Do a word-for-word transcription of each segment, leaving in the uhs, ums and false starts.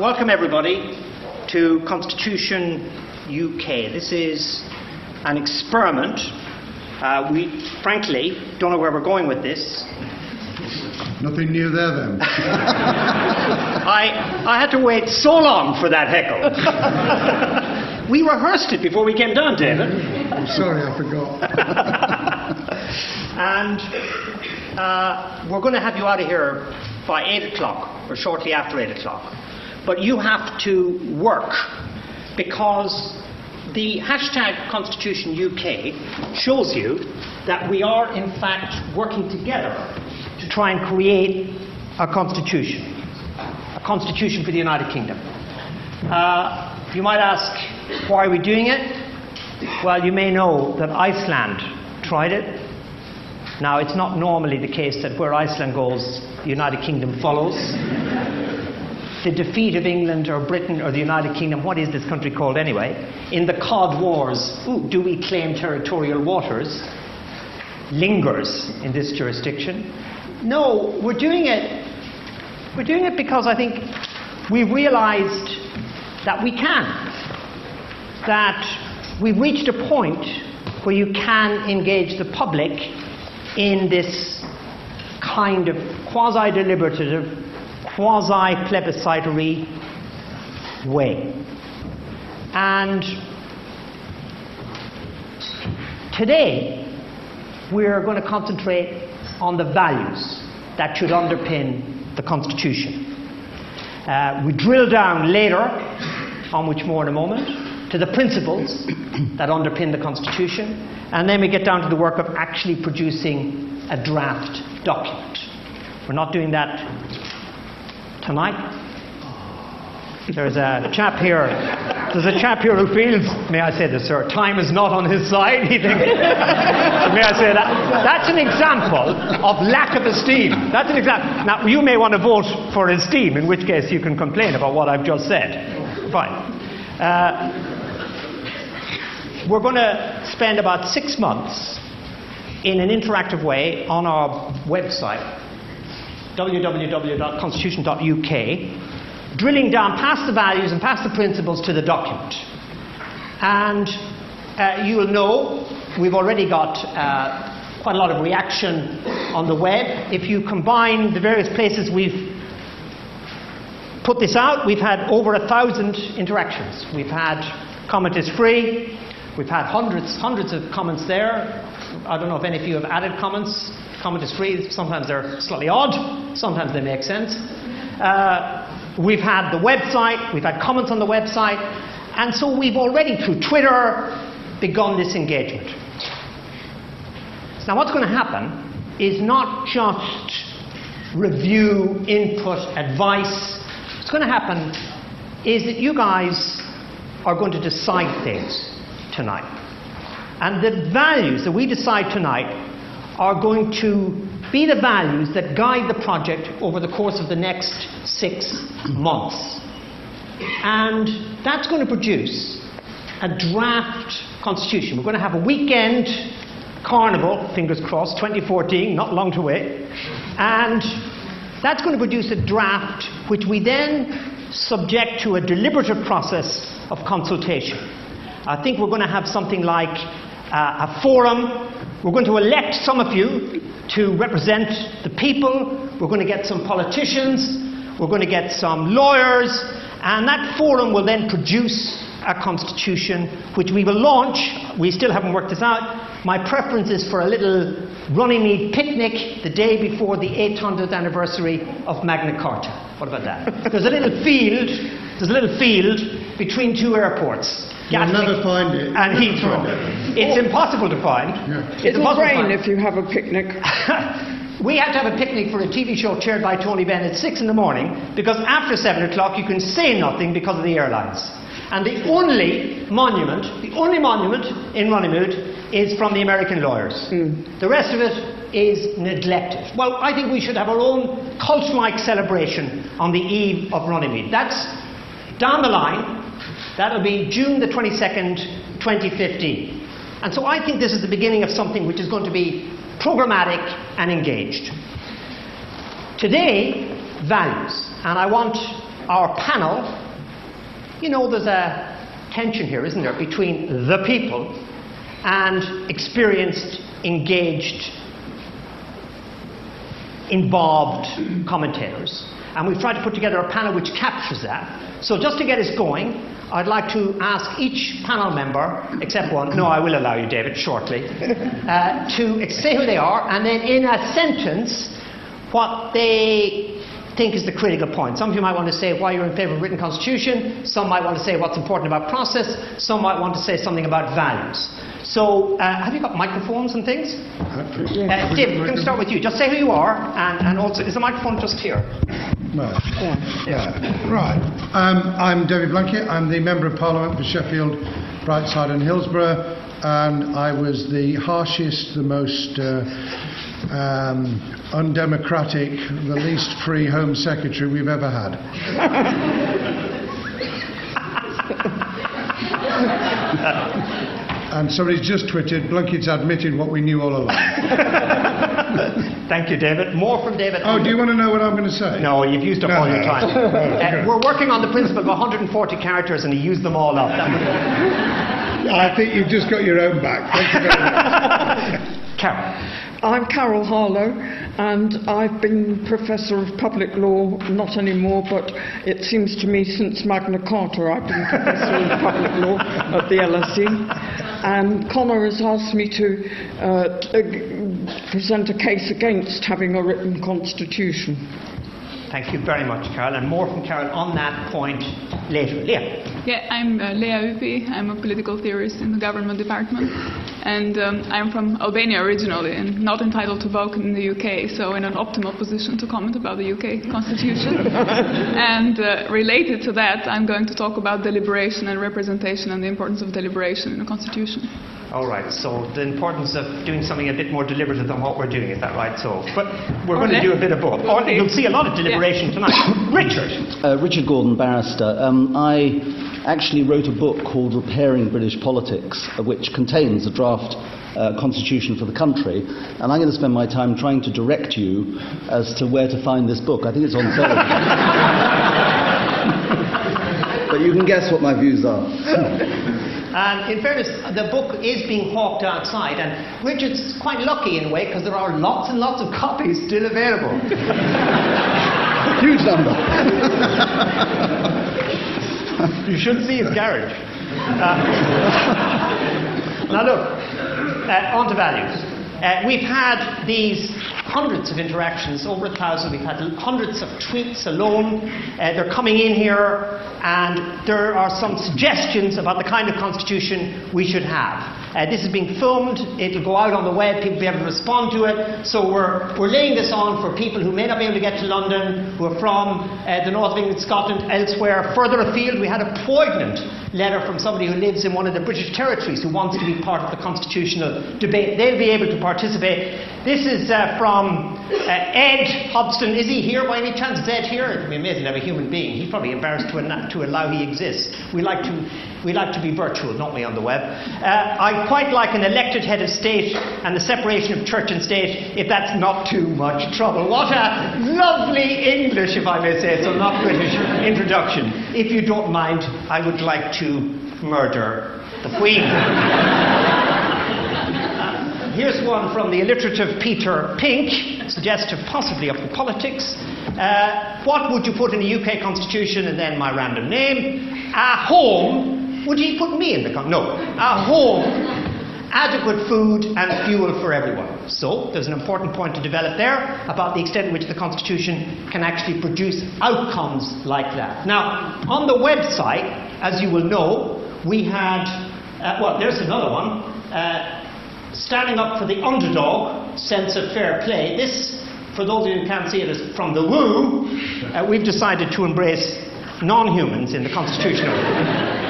Welcome everybody to Constitution U K. This is an experiment. Uh, we frankly don't know where we're going with this. Nothing new there then. I, I had to wait so long for that heckle. We rehearsed it before we came down, David. I'm sorry, I forgot. And uh, we're going to have you out of here by eight o'clock or shortly after eight o'clock. But you have to work, because the hashtag Constitution U K shows you that we are in fact working together to try and create a constitution, a constitution for the United Kingdom. Uh, you might ask, why are we doing it? Well, you may know that Iceland tried it. Now, it's not normally the case that where Iceland goes, the United Kingdom follows. The defeat of England or Britain or the United Kingdom, what is this country called anyway, in the Cod Wars, ooh, do we claim territorial waters, lingers in this jurisdiction. No, we're doing it, we're doing it because I think we've realised that we can, that we've reached a point where you can engage the public in this kind of quasi-deliberative, quasi-plebiscitary way. And today we're going to concentrate on the values that should underpin the Constitution. Uh, we drill down later, on which more in a moment, to the principles that underpin the Constitution, and then we get down to the work of actually producing a draft document. We're not doing that tonight. There's a chap here, there's a chap here who feels, may I say this, sir, time is not on his side, he thinks. May I say that? That's an example of lack of esteem. That's an example. Now, you may want to vote for esteem, in which case you can complain about what I've just said. Fine. Uh, we're going to spend about six months in an interactive way on our website, w w w dot constitution dot u k, drilling down past the values and past the principles to the document. And uh, you'll know we've already got uh, quite a lot of reaction on the web. If you combine the various places we've put this out, we've had over a thousand interactions. We've had comment is free, we've had hundreds, hundreds of comments there. I don't know if any of you have added comments. Comment is free. Sometimes they're slightly odd. Sometimes they make sense. Uh, we've had the website. We've had comments on the website. And so we've already, through Twitter, begun this engagement. Now, what's going to happen is not just review, input, advice. What's going to happen is that you guys are going to decide things tonight. And the values that we decide tonight are going to be the values that guide the project over the course of the next six months. And that's going to produce a draft constitution. We're going to have a weekend carnival, fingers crossed, twenty fourteen, not long to wait. And that's going to produce a draft which we then subject to a deliberative process of consultation. I think we're going to have something like uh, a forum. We're going to elect some of you to represent the people. We're going to get some politicians. We're going to get some lawyers. And that forum will then produce a constitution, which we will launch. We still haven't worked this out. My preference is for a little Runnymede picnic the day before the eight hundredth anniversary of Magna Carta. What about that? There's a little field. There's a little field between two airports. You'll never find it. And Heathrow. It's impossible to find. Yeah. It's It'll rain if you have a picnic. We have to have a picnic for a T V show chaired by Tony Benn at six in the morning, because after seven o'clock you can say nothing because of the airlines. And the only monument, the only monument in Runnymede is from the American lawyers. Mm. The rest of it is neglected. Well, I think we should have our own cult-like celebration on the eve of Runnymede. That's down the line. That'll be June the twenty-second, twenty fifteen. And so I think this is the beginning of something which is going to be programmatic and engaged. Today, values. And I want our panel, you know, there's a tension here, isn't there, between the people and experienced, engaged, involved commentators. And we've tried to put together a panel which captures that. So just to get us going, I'd like to ask each panel member, except one, no, I will allow you, David, shortly, uh, to say who they are, and then in a sentence, what they think is the critical point. Some of you might want to say why you're in favour of a written constitution, some might want to say what's important about process, some might want to say something about values. So, uh, have you got microphones and things? Yeah. Uh, David, we're going to start with you. Just say who you are, and, and also, is the microphone just here? No. Yeah. Yeah. Right. Um, I'm David Blunkett. I'm the Member of Parliament for Sheffield, Brightside and Hillsborough, and I was the harshest, the most uh, um, undemocratic, the least free Home Secretary we've ever had. And somebody's just tweeted, Blunkett's admitted what we knew all along. Thank you, David. More from David. Oh, do you want to know what I'm going to say? No, you've used up no, all no. your time. uh, we're working on the principle of one hundred forty characters, and he used them all up. I think you've just got your own back. Thank you very much. Carol. I'm Carol Harlow, and I've been Professor of Public Law, not anymore, but it seems to me since Magna Carta I've been Professor of Public Law at the L S E. And Connor has asked me to uh, present a case against having a written constitution. Thank you very much, Carol, and more from Carol on that point later. Leah. Yeah, I'm uh, Leah Uffey. I'm a political theorist in the government department, and um, I'm from Albania originally and not entitled to vote in the U K, so in an optimal position to comment about the U K constitution. And uh, related to that, I'm going to talk about deliberation and representation and the importance of deliberation in the constitution. All right, so the importance of doing something a bit more deliberative than what we're doing, is that right? So, but we're okay. going to do a bit of both. Or you'll see a lot of deliberation yeah. tonight. Richard. Uh, Richard Gordon, barrister. Um, I actually wrote a book called Repairing British Politics, which contains a draft uh, constitution for the country, and I'm going to spend my time trying to direct you as to where to find this book. I think it's on sale. But you can guess what my views are. And in fairness, the book is being hawked outside, and Richard's quite lucky in a way because there are lots and lots of copies still available. Huge number. You should see his garage. Uh, now look, uh, on to values. Uh, we've had these hundreds of interactions, over a thousand. We've had hundreds of tweets alone. Uh, they're coming in here, and there are some suggestions about the kind of constitution we should have. Uh, this is being filmed. It'll go out on the web. People will be able to respond to it. So we're, we're laying this on for people who may not be able to get to London, who are from uh, the north of England, Scotland, elsewhere, further afield. We had a poignant letter from somebody who lives in one of the British territories who wants to be part of the constitutional debate. They'll be able to participate. This is uh, from Um, uh, Ed Hobson. Is he here by any chance? Is Ed here? It would be amazing to have a human being. He's probably embarrassed to, an- to allow he exists. We like to, we like to be virtual, don't we, on the web? Uh, I quite like an elected head of state and the separation of church and state, if that's not too much trouble. What a lovely English, if I may say so, not British, introduction. If you don't mind, I would like to murder the Queen. Here's one from the alliterative Peter Pink, suggestive possibly of the politics. Uh, what would you put in the U K constitution? And then my random name. A home. Would he put me in the con? No. A home, adequate food and fuel for everyone. So there's an important point to develop there about the extent to which the constitution can actually produce outcomes like that. Now, on the website, as you will know, we had... Uh, well, there's another one. Uh, Standing up for the underdog, sense of fair play. This, for those of you who can't see it, is from the Woo. Uh, we've decided to embrace non-humans in the constitutional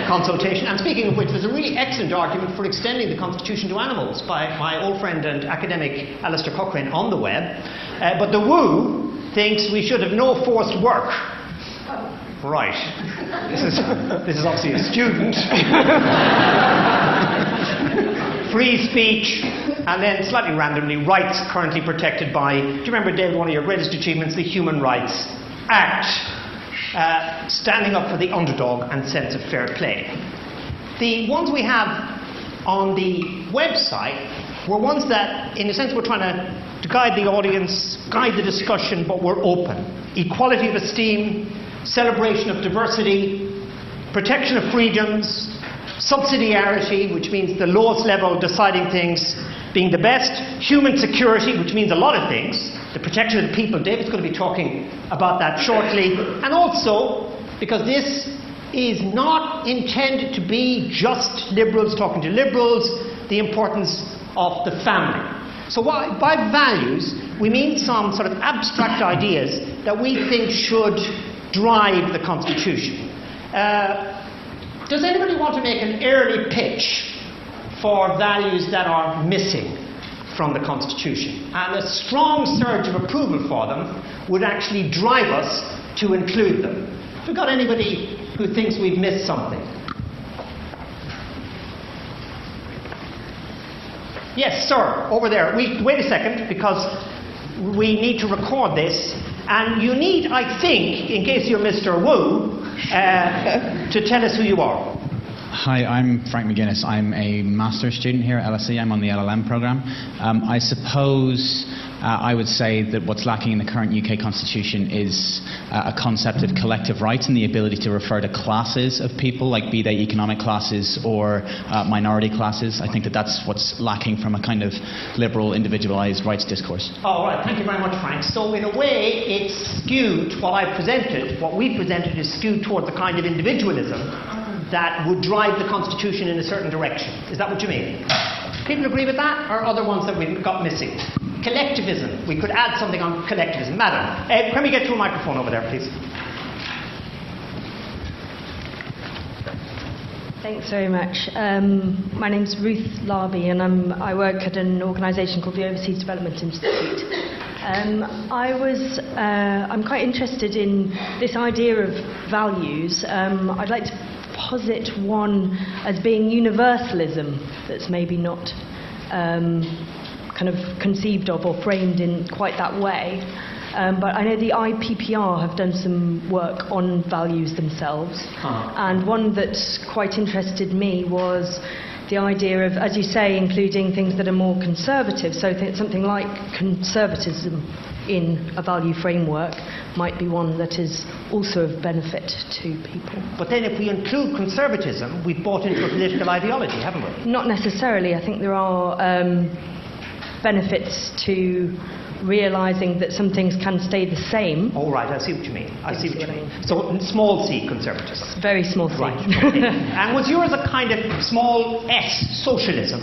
consultation. And speaking of which, there's a really excellent argument for extending the constitution to animals by my old friend and academic Alistair Cochrane on the web. Uh, but the Woo thinks we should have no forced work. Right. This is, this is obviously a student. Free speech, and then slightly randomly, rights currently protected by, do you remember, David, one of your greatest achievements, the Human Rights Act. uh, standing up for the underdog and sense of fair play. The ones we have on the website were ones that, in a sense, we're trying to, to guide the audience, guide the discussion, but we're open. Equality of esteem, celebration of diversity, protection of freedoms, subsidiarity, which means the lowest level deciding things being the best, human security, which means a lot of things, the protection of the people. David's going to be talking about that shortly. And also, because this is not intended to be just liberals talking to liberals, the importance of the family. So why, by values, we mean some sort of abstract ideas that we think should drive the Constitution. Uh, does anybody want to make an early pitch for values that are missing from the Constitution? And a strong surge of approval for them would actually drive us to include them. Have we got anybody who thinks we've missed something? Yes, sir, over there. We, wait a second, because we need to record this. And you need, I think, in case you're Mister Wu, uh, to tell us who you are. Hi, I'm Frank McGuinness. I'm a master's student here at L S E. I'm on the L L M programme. Um, I suppose uh, I would say that what's lacking in the current U K constitution is uh, a concept of collective rights and the ability to refer to classes of people, like be they economic classes or uh, minority classes. I think that that's what's lacking from a kind of liberal, individualised rights discourse. All right, thank you very much, Frank. So in a way, it's skewed, what I presented, what we presented is skewed towards the kind of individualism that would drive the Constitution in a certain direction. Is that what you mean? People agree with that, or other ones that we've got missing? Collectivism. We could add something on collectivism. Madam, uh, can we get to a microphone over there, please? Thanks very much. Um, my name's Ruth Larby, and I'm, I work at an organisation called the Overseas Development Institute. Um, I was, uh, I'm quite interested in this idea of values. Um, I'd like to posit one as being universalism that's maybe not um, kind of conceived of or framed in quite that way. Um, but I know the I P P R have done some work on values themselves. Huh. And one that quite interested me was the idea of, as you say, including things that are more conservative. So th- something like conservatism in a value framework might be one that is also of benefit to people. But then if we include conservatism, we've bought into a political ideology, haven't we? Not necessarily. I think there are um, benefits to realising that some things can stay the same. All right, I see what you mean. I see what you mean. So small c conservatism. Very small c. Right. Okay. And was yours a kind of small s socialism?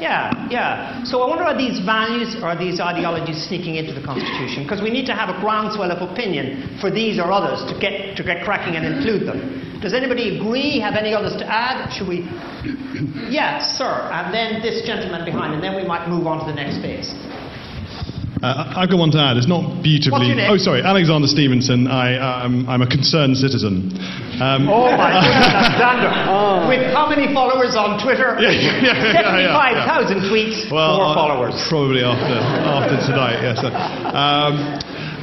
Yeah, yeah. So I wonder, are these values or are these ideologies sneaking into the Constitution? Because we need to have a groundswell of opinion for these or others to get to get cracking and include them. Does anybody agree? Have any others to add? Should we? Yeah, sir. And then this gentleman behind, and then we might move on to the next phase. Uh, I've got one to add. It's not beautifully... What's your name? Oh, sorry. Alexander Stevenson. I, uh, I'm, I'm a concerned citizen. Um, oh, my goodness, Alexander. Oh. With how many followers on Twitter? Yeah, yeah, seventy-five thousand yeah, yeah. tweets, well, four uh, followers. Probably after, after tonight, yes. Um,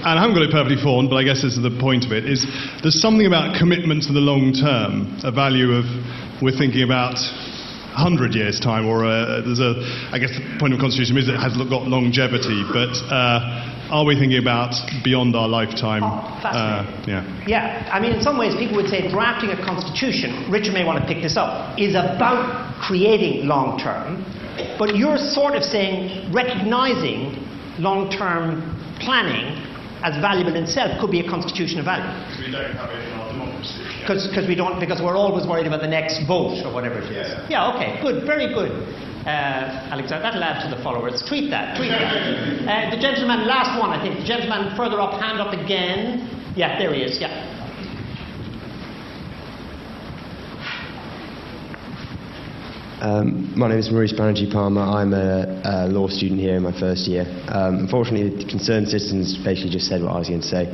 and I haven't got it perfectly formed, but I guess this is the point of it, is there's something about commitment to the long term, a value of we're thinking about... hundred years time, or uh, there's a. I guess the point of constitution is it has got longevity, but uh, are we thinking about beyond our lifetime? Oh, fascinating. Uh, yeah. Yeah. I mean, in some ways, people would say drafting a constitution. Richard may want to pick this up. Is about creating long term, but you're sort of saying recognizing long term planning as valuable in itself could be a constitution of value. We don't have it in our democracy. Because we don't, because we're always worried about the next vote or whatever it is. Yeah, yeah okay, good, very good. Uh, Alexander, that'll add to the followers. Tweet that, tweet that. Uh, the gentleman, last one, I think. The gentleman further up, hand up again. Yeah, there he is, yeah. Um, my name is Maurice Banerjee Palmer. I'm a, a law student here in my first year. Um, unfortunately, the concerned citizens basically just said what I was going to say,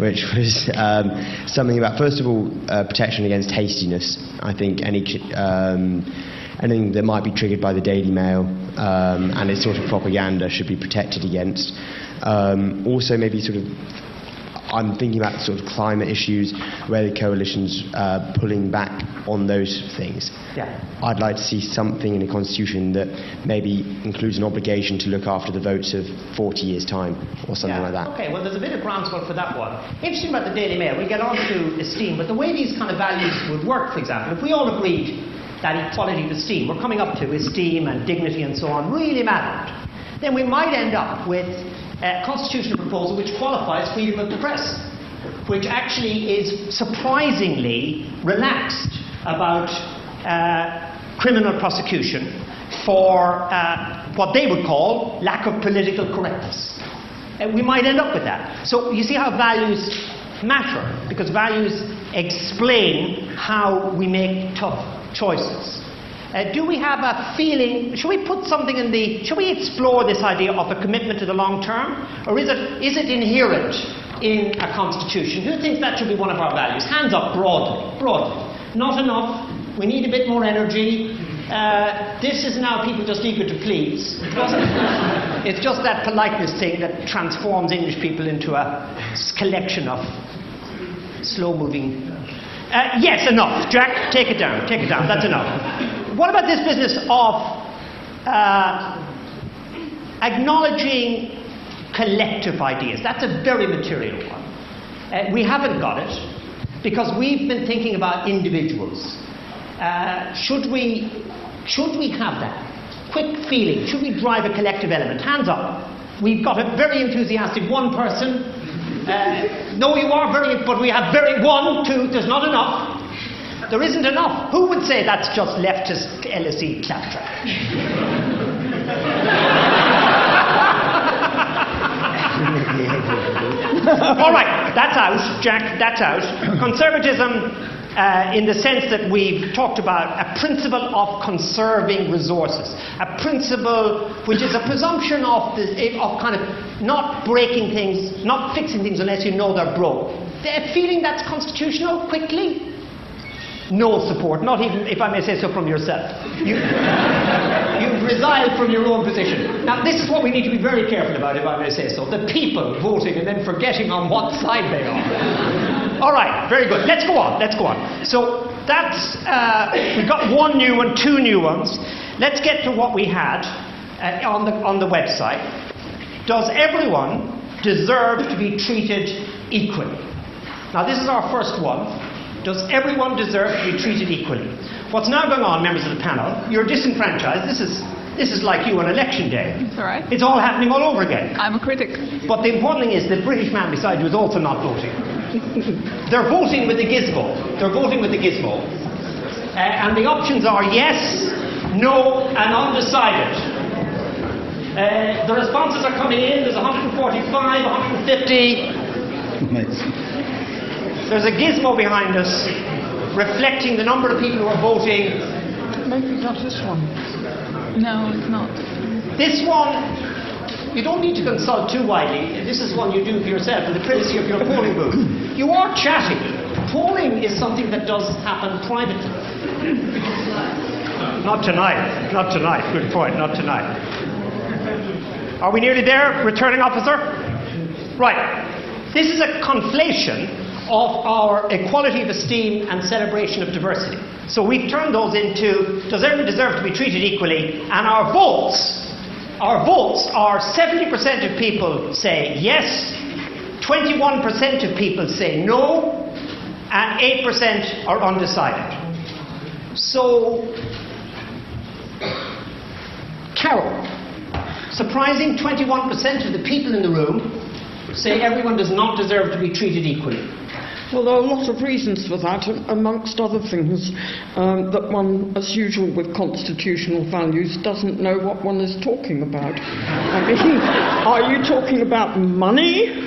which was um, something about, first of all, uh, protection against hastiness. I think any um, anything that might be triggered by the Daily Mail um, and its sort of propaganda should be protected against. Um, also, maybe sort of I'm thinking about sort of climate issues, where the coalition's uh, pulling back on those things. Yeah. I'd like to see something in the Constitution that maybe includes an obligation to look after the votes of forty years' time or something yeah. like that. Okay, well, there's a bit of groundswell for that one. Interesting about the Daily Mail. We get on to esteem, but the way these kind of values would work, for example, if we all agreed that equality of esteem, we're coming up to esteem and dignity and so on, really mattered, then we might end up with a constitutional proposal which qualifies freedom of the press, which actually is surprisingly relaxed about uh, criminal prosecution for uh, what they would call lack of political correctness. Uh, we might end up with that. So you see how values matter, because values explain how we make tough choices. Uh, do we have a feeling, should we put something in the, should we explore this idea of a commitment to the long term? Or is it, is it inherent in a constitution? Who thinks that should be one of our values? Hands up broadly, broadly. Not enough, we need a bit more energy. Uh, this is now people just eager to please. It wasn't, it's just that politeness thing that transforms English people into a collection of slow-moving... Uh, yes, enough. Jack, take it down, take it down, that's enough. What about this business of uh, acknowledging collective ideas? That's a very material one. Uh, we haven't got it because we've been thinking about individuals. Uh, should we, should we have that? Quick feeling. Should we drive a collective element? Hands up. We've got a very enthusiastic one person. Uh, no, you are very, but we have very one, two, there's not enough. There isn't enough. Who would say that's just leftist L S E claptrap? All right, that's out, Jack, that's out. Conservatism, uh, in the sense that we've talked about a principle of conserving resources, a principle which is a presumption of, this, of kind of not breaking things, not fixing things unless you know they're broke. They're feeling that's constitutional quickly. No support, not even, if I may say so, from yourself. You, you've resigned from your own position. Now, this is what we need to be very careful about, if I may say so. The people voting and then forgetting on what side they are. All right, very good. Let's go on, let's go on. So, that's, uh, we've got one new one, two new ones. Let's get to what we had uh, on the, on the website. Does everyone deserve to be treated equally? Now, this is our first one. Does everyone deserve to be treated equally? What's now going on, members of the panel, you're disenfranchised. This is, this is like you on election day. It's all right. It's all happening all over again. I'm a critic. But the important thing is the British man beside you is also not voting. They're voting with the gizmo. They're voting with the gizmo. Uh, and the options are yes, no, and undecided. Uh, the responses are coming in. There's one forty-five, one fifty. There's a gizmo behind us, reflecting the number of people who are voting. Maybe not this one. No, it's not. This one, you don't need to consult too widely. This is one you do for yourself in the privacy of your polling booth. You are chatting. Polling is something that does happen privately. Not tonight. Not tonight. Good point. Not tonight. Are we nearly there, returning officer? Right. This is a conflation of our equality of esteem and celebration of diversity. So we've turned those into, does everyone deserve to be treated equally? And our votes, our votes are seventy percent of people say yes, twenty-one percent of people say no, and eight percent are undecided. So, Carol, surprising twenty-one percent of the people in the room say everyone does not deserve to be treated equally. Well, there are a lot of reasons for that, amongst other things, um, that one, as usual with constitutional values, doesn't know what one is talking about. I mean, are you talking about money?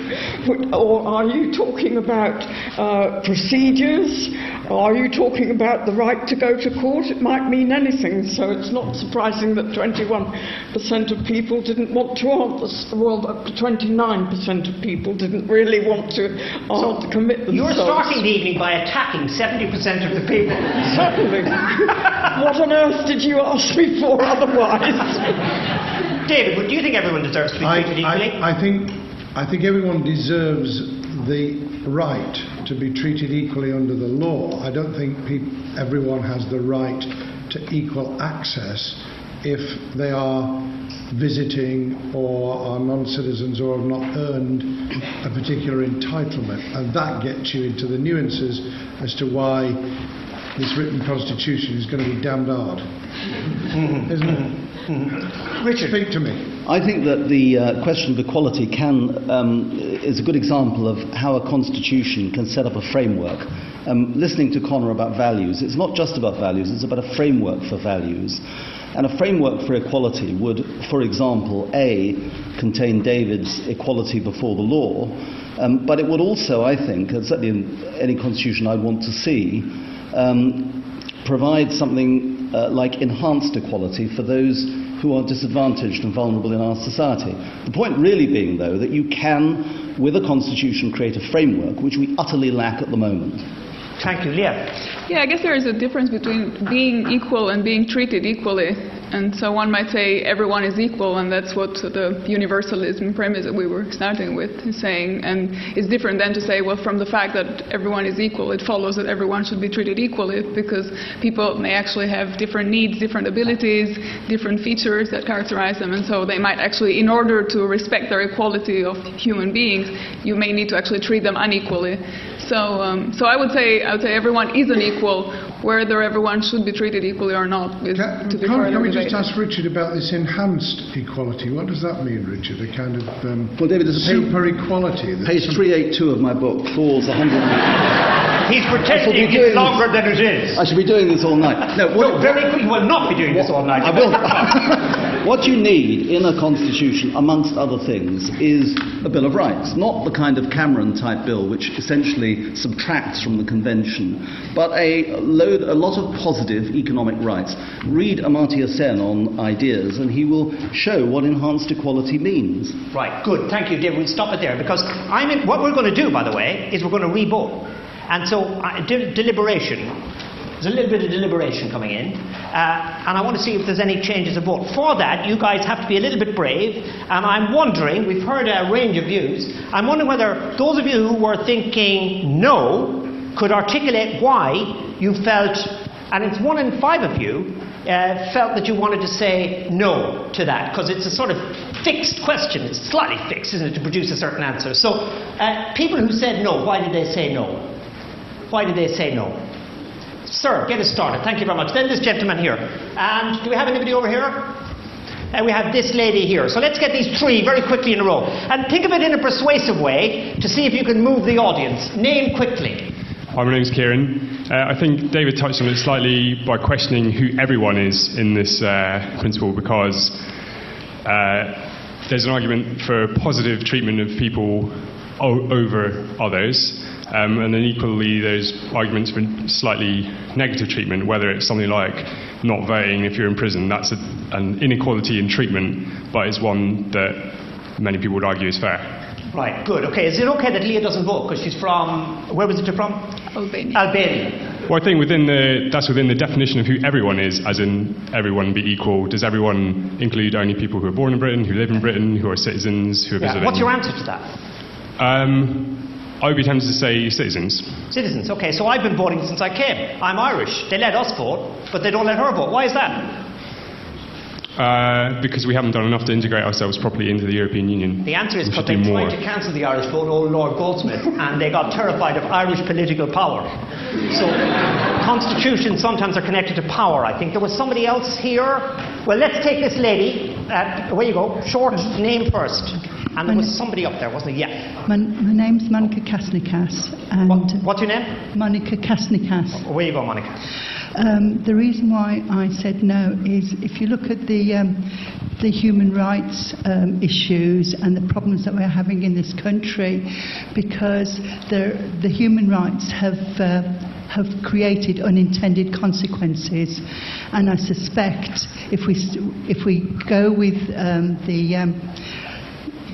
Or are you talking about uh, procedures? Are you talking about the right to go to court? It might mean anything, so it's not surprising that twenty-one percent of people didn't want to answer. Well, twenty-nine percent of people didn't really want to, so to commit themselves. You're starting the evening by attacking seventy percent of the people. Certainly. What on earth did you ask me for otherwise? David, do you think everyone deserves to be treated equally? I, I, I think... I think everyone deserves the right to be treated equally under the law. I don't think pe- everyone has the right to equal access if they are visiting or are non-citizens or have not earned a particular entitlement. And that gets you into the nuances as to why this written constitution is going to be damned hard. Isn't it? Richard, speak to me. I think that the uh, question of equality can, um, is a good example of how a constitution can set up a framework. Um, listening to Connor about values, it's not just about values, it's about a framework for values. And a framework for equality would, for example, A, contain David's equality before the law, um, but it would also, I think, and certainly in any constitution I'd want to see, um, provide something uh, like enhanced equality for those who are disadvantaged and vulnerable in our society. The point really being, though, that you can, with a constitution, create a framework which we utterly lack at the moment. Thank you, Leah. Yeah, I guess there is a difference between being equal and being treated equally. And so one might say everyone is equal, and that's what the universalism premise that we were starting with is saying. And it's different than to say, well, from the fact that everyone is equal, it follows that everyone should be treated equally, because people may actually have different needs, different abilities, different features that characterize them. And so they might actually, in order to respect their equality of human beings, you may need to actually treat them unequally. So, um, so I would say I would say everyone is an equal, whether everyone should be treated equally or not. Is can, to be can, can we just ask Richard about this enhanced equality? What does that mean, Richard? A kind of um, well, David, there's super a page, equality. There's page three eighty-two of my book, Clause one hundred. He's pretending it's longer than it is. I should be doing this all night. No, what, no very quick, you will not be doing what, this all night. I will. What you need in a constitution, amongst other things, is a Bill of Rights. Not the kind of Cameron-type bill, which essentially subtracts from the convention, but a, load, a lot of positive economic rights. Read Amartya Sen on ideas, and he will show what enhanced equality means. Right, good. Thank you, David. We'll stop it there, because I'm in, what we're going to do, by the way, is we're going to re-vote. And so, uh, de- deliberation, there's a little bit of deliberation coming in, uh, and I want to see if there's any changes of vote. For that, you guys have to be a little bit brave, and I'm wondering, we've heard a range of views, I'm wondering whether those of you who were thinking no could articulate why you felt, and it's one in five of you, uh, felt that you wanted to say no to that, because it's a sort of fixed question, it's slightly fixed, isn't it, to produce a certain answer. So, uh, people who said no, why did they say no? Why did they say no? Sir, get us started. Thank you very much. Then this gentleman here. And do we have anybody over here? And we have this lady here. So let's get these three very quickly in a row. And think of it in a persuasive way to see if you can move the audience. Name quickly. Hi, my name's Kieran. Uh, I think David touched on it slightly by questioning who everyone is in this uh, principle, because uh, there's an argument for positive treatment of people o- over others. Um, and then equally, there's arguments for slightly negative treatment, whether it's something like not voting if you're in prison. That's a, an inequality in treatment, but it's one that many people would argue is fair. Right, good. Okay, is it okay that Leah doesn't vote because she's from... Where was it from? Albania. Albania. Well, I think within the, that's within the definition of who everyone is, as in everyone be equal. Does everyone include only people who are born in Britain, who live in Britain, who are citizens, who are yeah. visiting? What's your answer to that? Um... I would be tempted to say citizens. Citizens, okay. So I've been voting since I came. I'm Irish. They let us vote, but they don't let her vote. Why is that? Uh, because we haven't done enough to integrate ourselves properly into the European Union. The answer is because they tried to cancel the Irish vote, old Lord Goldsmith, and they got terrified of Irish political power. So constitutions sometimes are connected to power, I think. There was somebody else here. Well, let's take this lady. Uh, away you go. Short name first. And there was somebody up there, wasn't there? Yeah. My, my name's Monica Kasnikas. And what, what's your name? Monica Kasnikas. Away you go, Monica. Um, the reason why I said no is if you look at the um, the human rights um, issues and the problems that we're having in this country, because the the human rights have uh, have created unintended consequences, and I suspect if we if we go with um, the um,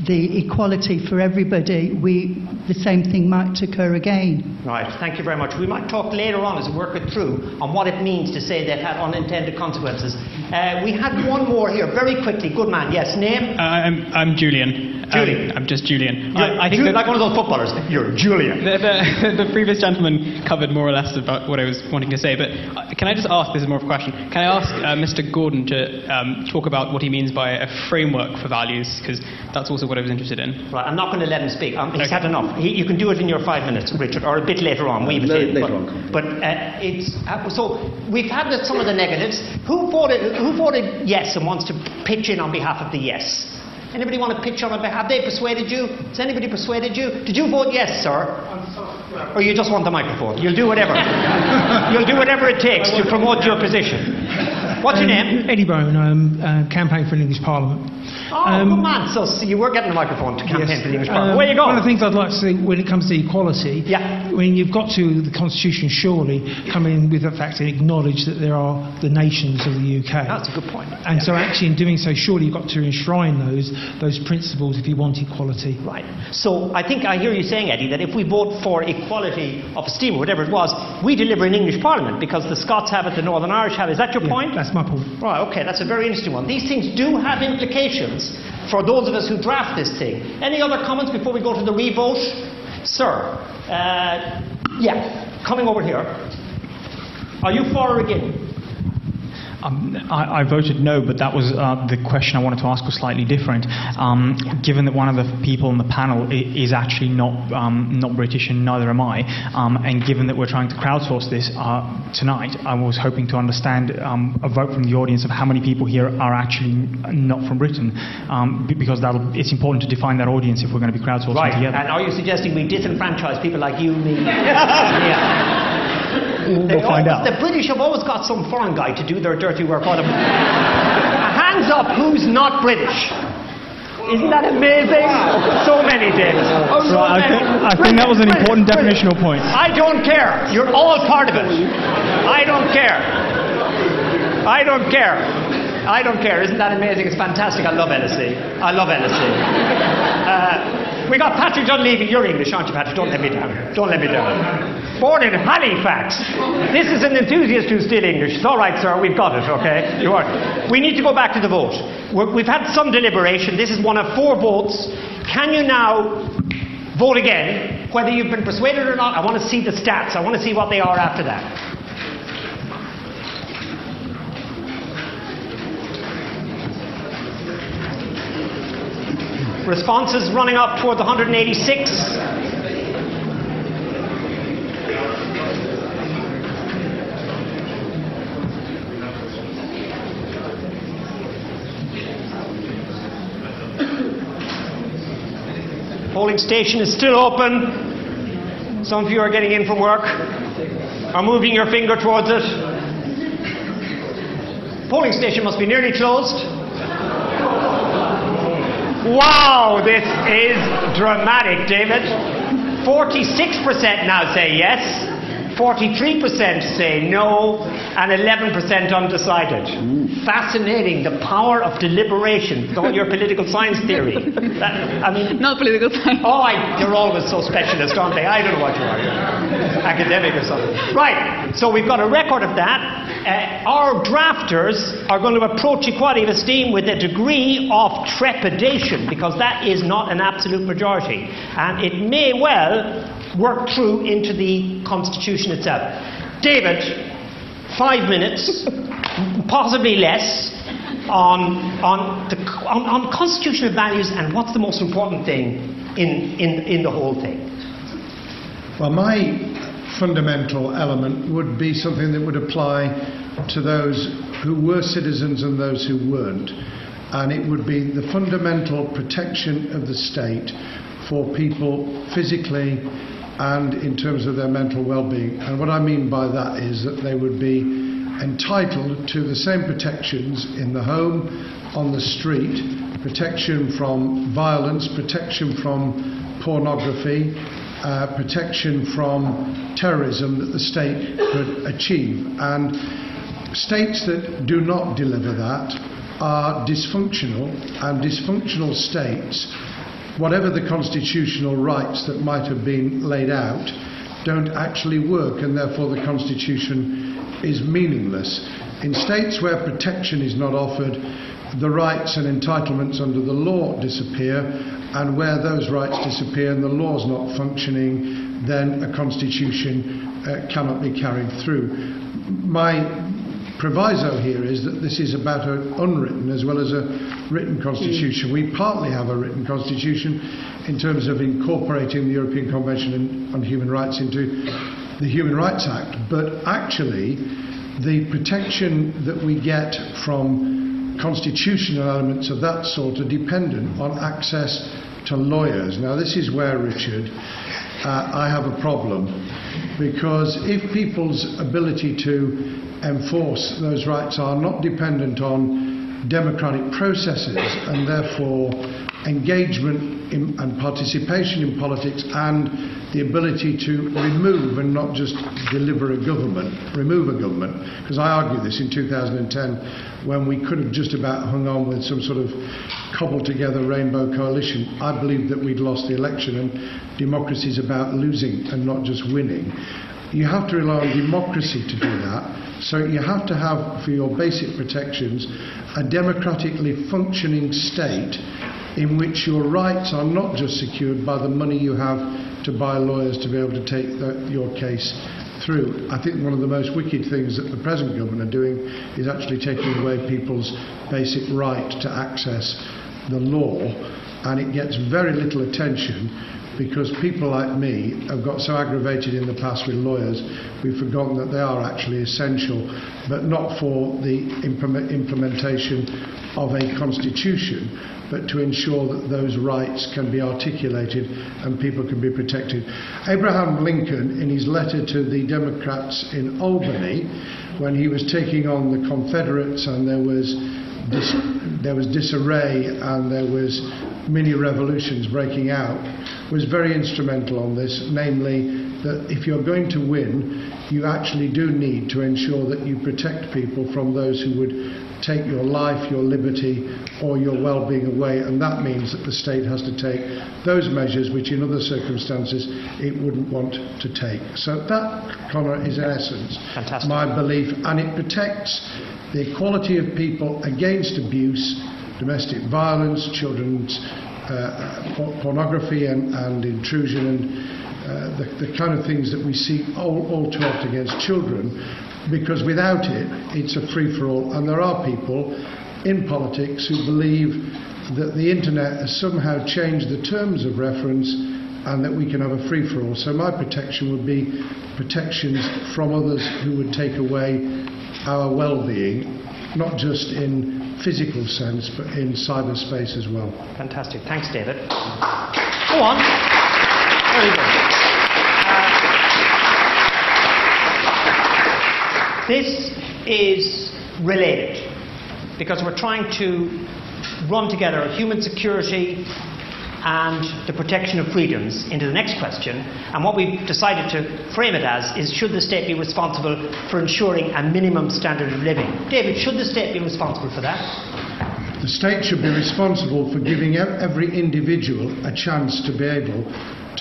the equality for everybody, we, the same thing might occur again. Right, thank you very much. We might talk later on as we work it through on what it means to say they've had unintended consequences. Uh, we had one more here, very quickly. Good man, yes, name? Uh, I'm, I'm Julian. Julian. Um, I'm just Julian. I, I think Ju like one of those footballers. You're Julian. The, the, the previous gentleman covered more or less about what I was wanting to say, but can I just ask, this is more of a question, can I ask uh, Mister Gordon to um, talk about what he means by a framework for values, because that's also what I was interested in. Right, I'm not going to let him speak. Um, he's okay. had enough. He, you can do it in your five minutes, Richard, or a bit later on. We've no, later but, on. But uh, it's... Uh, so we've had the, some of the negatives. Who voted, who voted yes and wants to pitch in on behalf of the yes? Anybody want to pitch on behalf? Have they persuaded you? Has anybody persuaded you? Did you vote yes, sir? I'm sorry. Or you just want the microphone? You'll do whatever. You'll do whatever it takes to promote your position. What's um, your name? Eddie Bowen. I'm uh, campaigning for an English Parliament. Oh, um, good man. So, so you were getting the microphone to campaign yes, for the English Parliament. Um, Where you going? One of the things I'd like to see when it comes to equality, yeah. when you've got to the Constitution surely come in with the fact and acknowledge that there are the nations of the U K. That's a good point. And yeah. so actually in doing so, surely you've got to enshrine those, those principles if you want equality. Right. So I think I hear you saying, Eddie, that if we vote for equality of esteem or whatever it was, we deliver an English Parliament because the Scots have it, the Northern Irish have it. Is that your yeah, point? That's my point. Right, OK, that's a very interesting one. These things do have implications for those of us who draft this thing. Any other comments before we go to the re-vote? Sir, uh, yeah, coming over here. Are you for or against? Um, I, I voted no, but that was uh, the question I wanted to ask was slightly different. Um, given that one of the people on the panel is, is actually not um, not British and neither am I, um, and given that we're trying to crowdsource this uh, tonight, I was hoping to understand um, a vote from the audience of how many people here are actually not from Britain, um, because that'll, it's important to define that audience if we're going to be crowdsourcing right. together. And are you suggesting we disenfranchise people like you and me? Yeah. We'll find out. The British have always got some foreign guy to do their dirty work on them. Hands up who's not British. Isn't that amazing? So many things. Oh, so right, many. I, think, I think that was an important definitional point. I don't care. You're all part of it. I don't care. I don't care. I don't care. Isn't that amazing? It's fantastic. I love L S E. I love L S E. Uh, We got Patrick Dunleavy. You're English, aren't you, Patrick? Don't let me down. Don't let me down. Born in Halifax. This is an enthusiast who's still English. It's all right, sir. We've got it, okay? You are. We need to go back to the vote. We're, we've had some deliberation. This is one of four votes. Can you now vote again, whether you've been persuaded or not? I want to see the stats. I want to see what they are after that. Responses running up toward the one hundred eighty-six. Polling station is still open. Some of you are getting in from work, are moving your finger towards it. Polling station must be nearly closed. Wow, this is dramatic, David. forty-six percent now say yes, forty-three percent say no, and eleven percent undecided. Ooh. Fascinating, the power of deliberation. All your political science theory. That, I mean, not political science. Oh, I, you're always so specialist, aren't they? I don't know what you are. Academic or something. Right, so we've got a record of that. Uh, our drafters are going to approach equality of esteem with a degree of trepidation, because that is not an absolute majority, and it may well work through into the Constitution itself. David, five minutes, possibly less, on, on, the, on, on constitutional values and what's the most important thing in, in, in the whole thing. Well, my fundamental element would be something that would apply to those who were citizens and those who weren't, and it would be the fundamental protection of the state for people physically and in terms of their mental well-being. And what I mean by that is that they would be entitled to the same protections in the home, on the street, protection from violence, protection from pornography, Uh, protection from terrorism that the state could achieve. And states that do not deliver that are dysfunctional, and dysfunctional states, whatever the constitutional rights that might have been laid out, don't actually work, and therefore the Constitution is meaningless. In states where protection is not offered, the rights and entitlements under the law disappear, and where those rights disappear and the law's not functioning, then a constitution uh, cannot be carried through. My proviso here is that this is about an unwritten as well as a written constitution. We partly have a written constitution in terms of incorporating the European Convention on Human Rights into the Human Rights Act, but actually the protection that we get from constitutional elements of that sort are dependent on access to lawyers. Now, this is where, Richard, uh, I have a problem, because if people's ability to enforce those rights are not dependent on democratic processes and therefore engagement in, and participation in politics and the ability to remove and not just deliver a government, remove a government, because I argued this in two thousand ten when we could have just about hung on with some sort of cobbled together rainbow coalition. I believed that we'd lost the election, and democracy is about losing and not just winning. You have to rely on democracy to do that. So you have to have, for your basic protections, a democratically functioning state in which your rights are not just secured by the money you have to buy lawyers to be able to take the, your case through. I think one of the most wicked things that the present government are doing is actually taking away people's basic right to access the law, and it gets very little attention, because people like me have got so aggravated in the past with lawyers, we've forgotten that they are actually essential, but not for the implement implementation of a constitution, but to ensure that those rights can be articulated and people can be protected. Abraham Lincoln, in his letter to the Democrats in Albany, when he was taking on the Confederates and there was dis there was disarray and there was mini-revolutions breaking out, was very instrumental on this, namely that if you're going to win, you actually do need to ensure that you protect people from those who would take your life, your liberty or your well-being away, and that means that the state has to take those measures which in other circumstances it wouldn't want to take. So that, Connor, is in essence Fantastic. my belief, and it protects the equality of people against abuse, domestic violence, children's uh, por pornography and, and intrusion, and uh, the, the kind of things that we see all, all too often against children, because without it, it's a free-for-all. And there are people in politics who believe that the internet has somehow changed the terms of reference and that we can have a free-for-all. So my protection would be protections from others who would take away our well-being, not just in physical sense, but in cyberspace as well. Fantastic. Thanks, David. Go on. Very good. Uh, this is related, because we're trying to run together human security and the protection of freedoms into the next question, and what we've decided to frame it as is, should the state be responsible for ensuring a minimum standard of living? David, should the state be responsible for that? The state should be responsible for giving every individual a chance to be able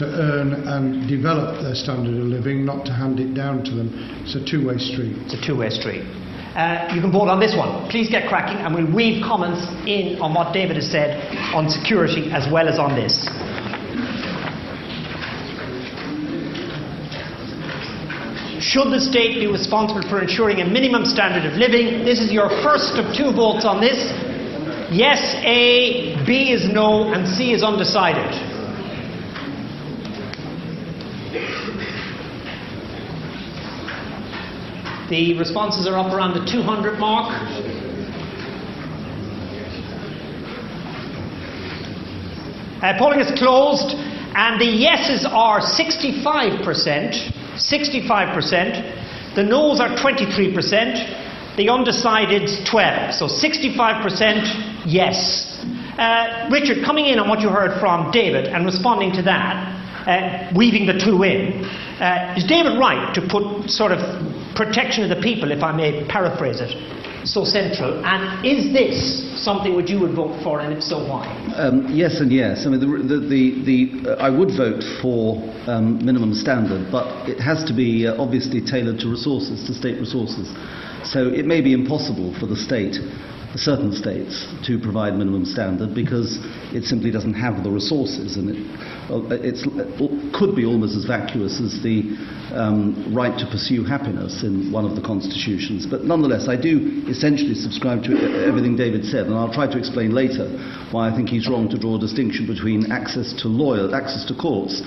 to earn and develop their standard of living, not to hand it down to them. It's a two-way street. It's a two-way street. Uh, you can vote on this one. Please get cracking, and we'll weave comments in on what David has said on security as well as on this. Should the state be responsible for ensuring a minimum standard of living? This is your first of two votes on this. Yes, A, B is no, and C is undecided. The responses are up around the two hundred mark. Uh, polling is closed, and the yeses are sixty-five percent, sixty-five percent. The noes are twenty-three percent. The undecideds twelve. So sixty-five percent yes. Uh, Richard, coming in on what you heard from David and responding to that, uh, weaving the two in. Uh, is David right to put sort of protection of the people, if I may paraphrase it, so central? And is this something which you would vote for, and if so, why? Um, yes and yes. I mean, the, the, the, the, uh, I would vote for um, minimum standard, but it has to be uh, obviously tailored to resources, to state resources. So it may be impossible for the state, certain states, to provide minimum standard because it simply doesn't have the resources, and it it's, it could be almost as vacuous as the um, right to pursue happiness in one of the constitutions. But nonetheless, I do essentially subscribe to everything David said, and I'll try to explain later why I think he's wrong to draw a distinction between access to lawyers, access to courts,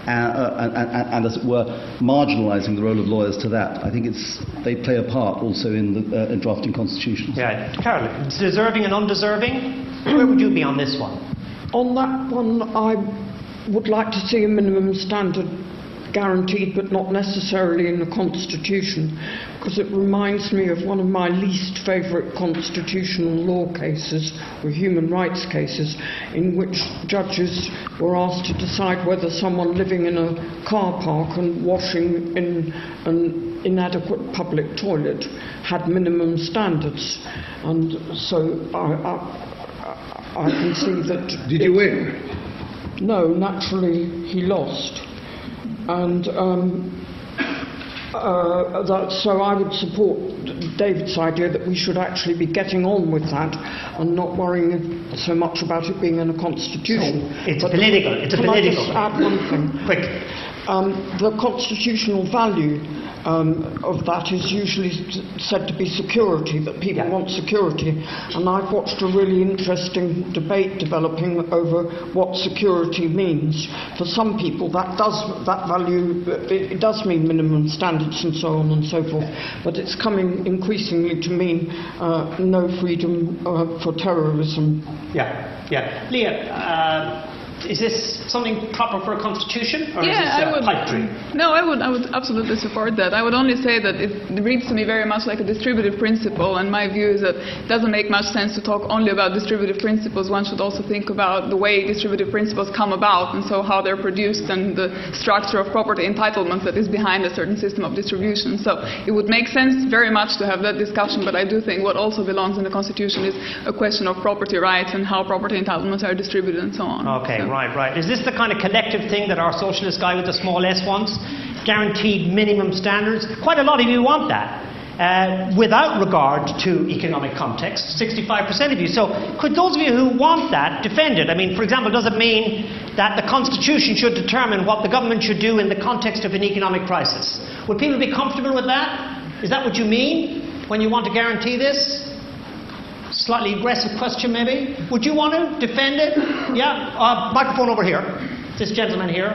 And, uh, and, and as it were, marginalising the role of lawyers to that. I think it's, they play a part also in, the, uh, in drafting constitutions. Yeah, Carol, deserving and undeserving, where would you be on this one? On that one, I would like to see a minimum standard guaranteed, but not necessarily in the Constitution, because it reminds me of one of my least favourite constitutional law cases, or human rights cases, in which judges were asked to decide whether someone living in a car park and washing in an inadequate public toilet had minimum standards. And so I, I, I can see that... Did you win? No, naturally he lost. And um, uh, that, so I would support David's idea that we should actually be getting on with that and not worrying so much about it being in a constitution. So it's but political. It's a political. Can I just add one thing? Quick. Um, the constitutional value um, of that is usually said to be security, that people yeah. want security. And I've watched a really interesting debate developing over what security means. For some people, that does that value, it, it does mean minimum standards and so on and so forth. But it's coming increasingly to mean uh, no freedom uh, for terrorism. Yeah, yeah. Leah. Uh, Is this something proper for a constitution, or yeah, is this a pipe dream? No, I would, I would absolutely support that. I would only say that it reads to me very much like a distributive principle, and my view is that it doesn't make much sense to talk only about distributive principles. One should also think about the way distributive principles come about, and so how they're produced, and the structure of property entitlements that is behind a certain system of distribution. So it would make sense very much to have that discussion, but I do think what also belongs in the constitution is a question of property rights and how property entitlements are distributed and so on. Okay. So Right, right. Is this the kind of collective thing that our socialist guy with the small S wants? Guaranteed minimum standards? Quite a lot of you want that, uh, without regard to economic context, sixty-five percent of you. So could those of you who want that defend it? I mean, for example, does it mean that the Constitution should determine what the government should do in the context of an economic crisis? Would people be comfortable with that? Is that what you mean when you want to guarantee this? Slightly aggressive question, maybe. Would you want to defend it? Yeah. Uh, microphone over here. This gentleman here.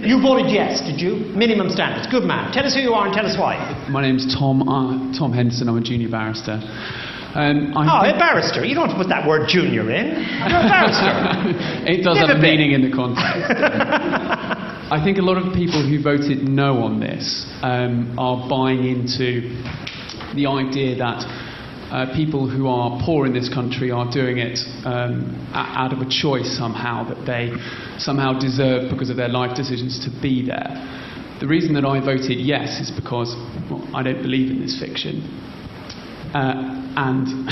You voted yes, did you? Minimum standards. Good man. Tell us who you are and tell us why. My name's Tom. Uh, Tom Henderson. I'm a junior barrister. Um, I oh, a barrister. You don't have to put that word junior in. You're a barrister. It does Live have a meaning in the context. I think a lot of people who voted no on this um, are buying into the idea that. Uh, people who are poor in this country are doing it um, out of a choice somehow, that they somehow deserve, because of their life decisions, to be there. The reason that I voted yes is because, well, I don't believe in this fiction. Uh, and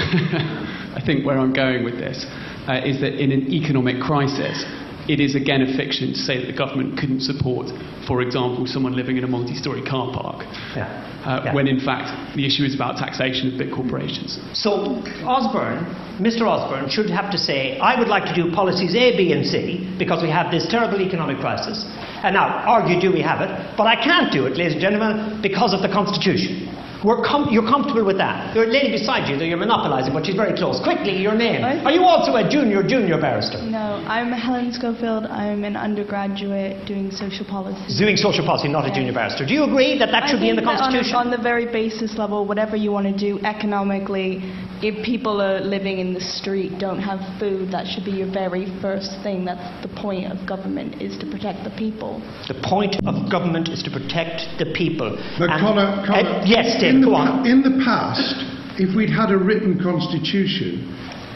I think where I'm going with this uh, is that in an economic crisis, it is again a fiction to say that the government couldn't support, for example, someone living in a multi-storey car park, yeah. Uh, yeah. when in fact the issue is about taxation of big corporations. So Osborne, Mister Osborne, should have to say, I would like to do policies A, B and C, because we have this terrible economic crisis, and now, argue, do we have it, but I can't do it, ladies and gentlemen, because of the Constitution. We're com you're comfortable with that. The lady beside you, though, you're monopolising, but she's very close. Quickly, your name. Are you also a junior, junior barrister? No, I'm Helen Schofield. I'm an undergraduate doing social policy. Doing social policy, not yeah. a junior barrister. Do you agree that that I should be in the Constitution? On, a, on the very basis level, whatever you want to do economically, if people are living in the street, don't have food, that should be your very first thing. That's the point of government, is to protect the people. The point of government is to protect the people. But and Connor, Connor. Uh, yes, David. In the, in the past, if we'd had a written constitution,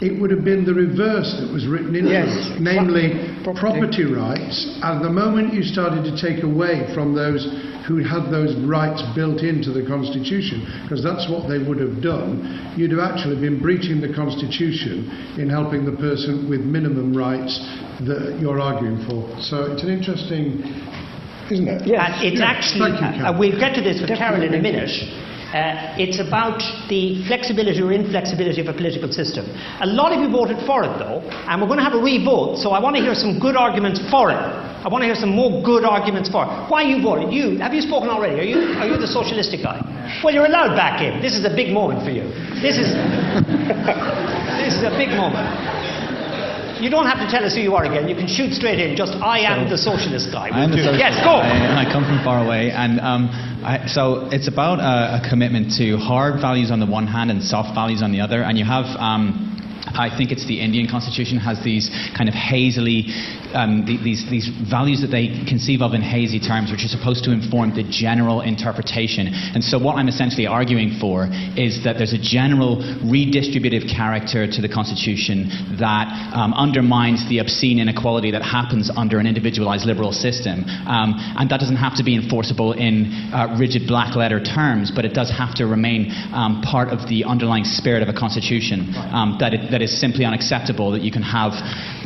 it would have been the reverse that was written in yes. it, namely property. property rights. And the moment you started to take away from those who had those rights built into the Constitution, because that's what they would have done, you'd have actually been breaching the Constitution in helping the person with minimum rights that you're arguing for. So it's an interesting, isn't it? Yes. And it's yeah. actually, you, uh, we'll get to this with Carol in a minute. Uh, it's about the flexibility or inflexibility of a political system. A lot of you voted for it, though, and we're going to have a re-vote, so I want to hear some good arguments for it. I want to hear some more good arguments for it. Why you voted? You, have you spoken already? Are you, are you the socialistic guy? Well, you're allowed back in. This is a big moment for you. This is, this is a big moment. You don't have to tell us who you are again. You can shoot straight in. Just, I am so, the socialist guy. I am the socialist. Yes, go. I, I come from far away, and um, I, so it's about a, a commitment to hard values on the one hand and soft values on the other. And you have, um, I think it's the Indian constitution has these kind of hazily, um, the, these these values that they conceive of in hazy terms, which are supposed to inform the general interpretation. And so what I'm essentially arguing for is that there's a general redistributive character to the constitution that um, undermines the obscene inequality that happens under an individualized liberal system. Um, and that doesn't have to be enforceable in uh, rigid black letter terms, but it does have to remain um, part of the underlying spirit of a constitution, um, that it that That is simply unacceptable that you can have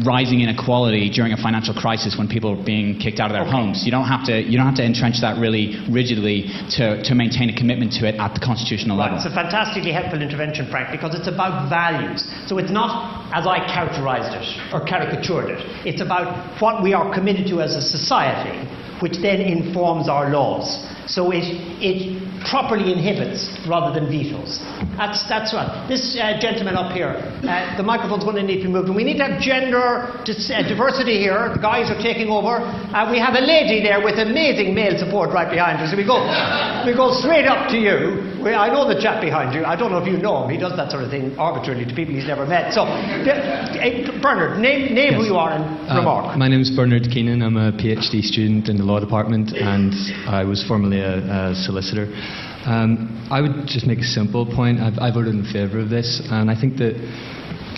rising inequality during a financial crisis when people are being kicked out of their okay. homes. You don't have to. You don't have to entrench that really rigidly to, to maintain a commitment to it at the constitutional right. level. It's a fantastically helpful intervention, Frank, because it's about values. So it's not as I characterized it or caricatured it. It's about what we are committed to as a society, which then informs our laws. So it it. properly inhibits rather than vetoes. That's, that's right. This uh, gentleman up here, uh, the microphone's going to need to be moved. And we need to have gender dis uh, diversity here. The guys are taking over. Uh, we have a lady there with amazing male support right behind her. So we go, we go straight up to you. We, I know the chap behind you. I don't know if you know him. He does that sort of thing arbitrarily to people he's never met. So, uh, Bernard, name, name yes. who you are and uh, remark. My name's Bernard Keenan. I'm a PhD student in the law department, and I was formerly a, a solicitor. Um, I would just make a simple point. I've, I voted in favour of this, and I think that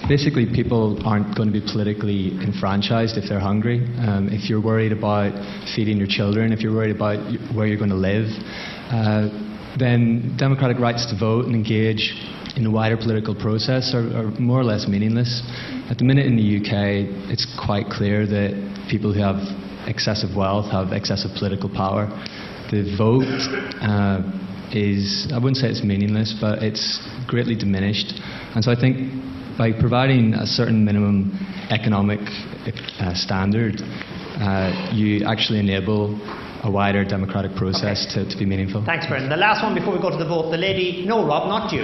basically people aren't going to be politically enfranchised if they're hungry. Um, if you're worried about feeding your children, if you're worried about where you're going to live, uh, then democratic rights to vote and engage in the wider political process are, are more or less meaningless. At the minute in the U K, it's quite clear that people who have excessive wealth have excessive political power. The vote uh, is, I wouldn't say it's meaningless, but it's greatly diminished. And so I think by providing a certain minimum economic uh, standard, uh, you actually enable a wider democratic process okay. to, to be meaningful. Thanks, Brendan. The last one before we go to the vote, the lady, no, Rob, not you.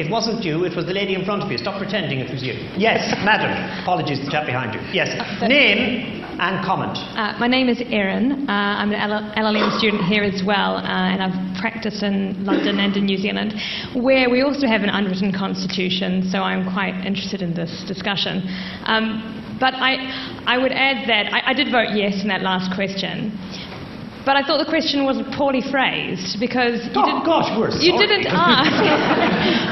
It wasn't you, it was the lady in front of you. Stop pretending it was you. Yes, madam. Apologies to the chap behind you. Yes. Name and comment. Uh, my name is Erin. Uh, I'm an L L M student here as well, uh, and I've practiced in London and in New Zealand, where we also have an unwritten constitution, so I'm quite interested in this discussion. Um, but I, I would add that I, I did vote yes in that last question. But I thought the question was poorly phrased because you, oh, didn't, gosh, we're sorry. you didn't ask.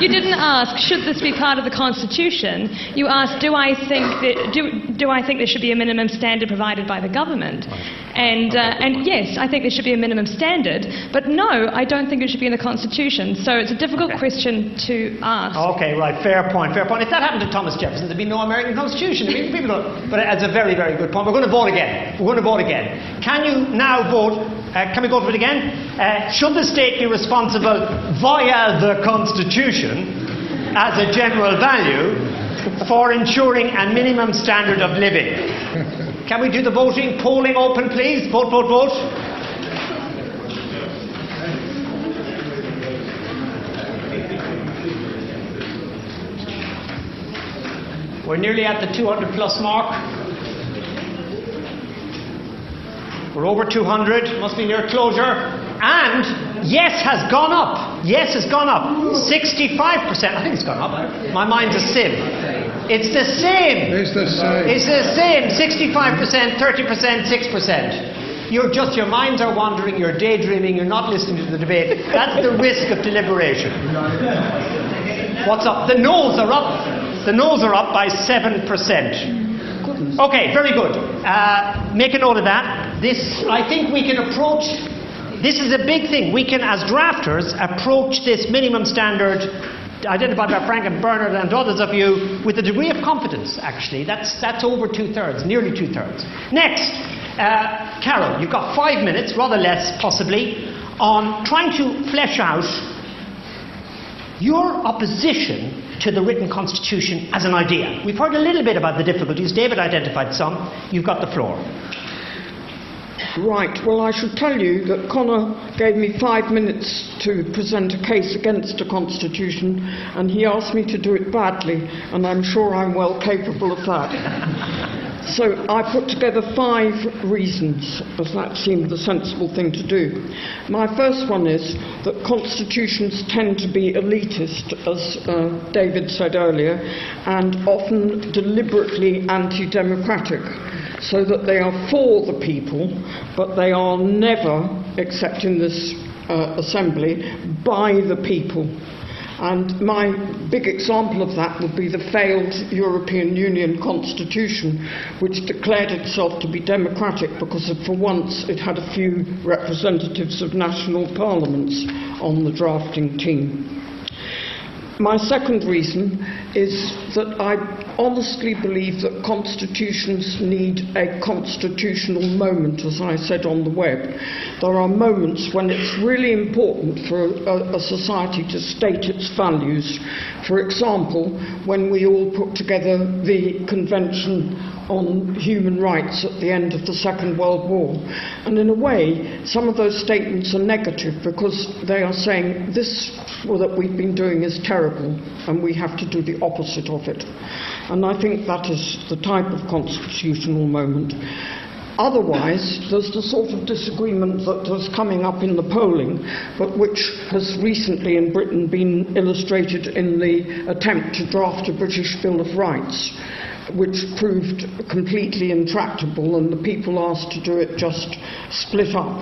You didn't ask. Should this be part of the Constitution? You asked, do I think that do, do I think there should be a minimum standard provided by the government? And uh, and yes, I think there should be a minimum standard. But no, I don't think it should be in the Constitution. So it's a difficult okay. question to ask. Okay, right. Fair point. Fair point. If that happened to Thomas Jefferson, there'd be no American Constitution. I mean, people don't, but it's a very, very good point. We're going to vote again. We're going to vote again. Can you now vote? Uh, can we go for it again? Uh, should the state be responsible via the Constitution as a general value for ensuring a minimum standard of living? Can we do the voting? Polling open, please. Vote, vote, vote. We're nearly at the two hundred plus mark. We're over two hundred, must be near closure. And yes has gone up. Yes has gone up. sixty-five percent. I think it's gone up. My mind's a sieve. It's the same. It's the same. It's the same. sixty-five percent, thirty percent, six percent. You're just, your minds are wandering, you're daydreaming, you're not listening to the debate. That's the risk of deliberation. What's up? The no's are up. The Noes are up by seven percent. Okay, very good. Uh, make a note of that. This, I think we can approach... This is a big thing. We can, as drafters, approach this minimum standard identified by Frank and Bernard and others of you with a degree of confidence, actually. That's, that's over two-thirds, nearly two-thirds. Next, uh, Carol, you've got five minutes, rather less possibly, on trying to flesh out your opposition to the written constitution as an idea. We've heard a little bit about the difficulties. David identified some. You've got the floor. Right, well, I should tell you that Connor gave me five minutes to present a case against a constitution, and he asked me to do it badly, and I'm sure I'm well capable of that. So I put together five reasons, as that seemed the sensible thing to do. My first one is that constitutions tend to be elitist, as uh, David said earlier, and often deliberately anti-democratic, so that they are for the people, but they are never, except in this uh, assembly, by the people. And my big example of that would be the failed European Union constitution, which declared itself to be democratic because for once it had a few representatives of national parliaments on the drafting team. My second reason is that I honestly believe that constitutions need a constitutional moment, as I said on the web. There are moments when it's really important for a, a society to state its values. For example, when we all put together the Convention on Human Rights at the end of the Second World War. And in a way, some of those statements are negative because they are saying this that we've been doing is terrible and we have to do the opposite of it. And I think that is the type of constitutional moment. Otherwise, there's the sort of disagreement that was coming up in the polling, but which has recently in Britain been illustrated in the attempt to draft a British Bill of Rights, which proved completely intractable, and the people asked to do it just split up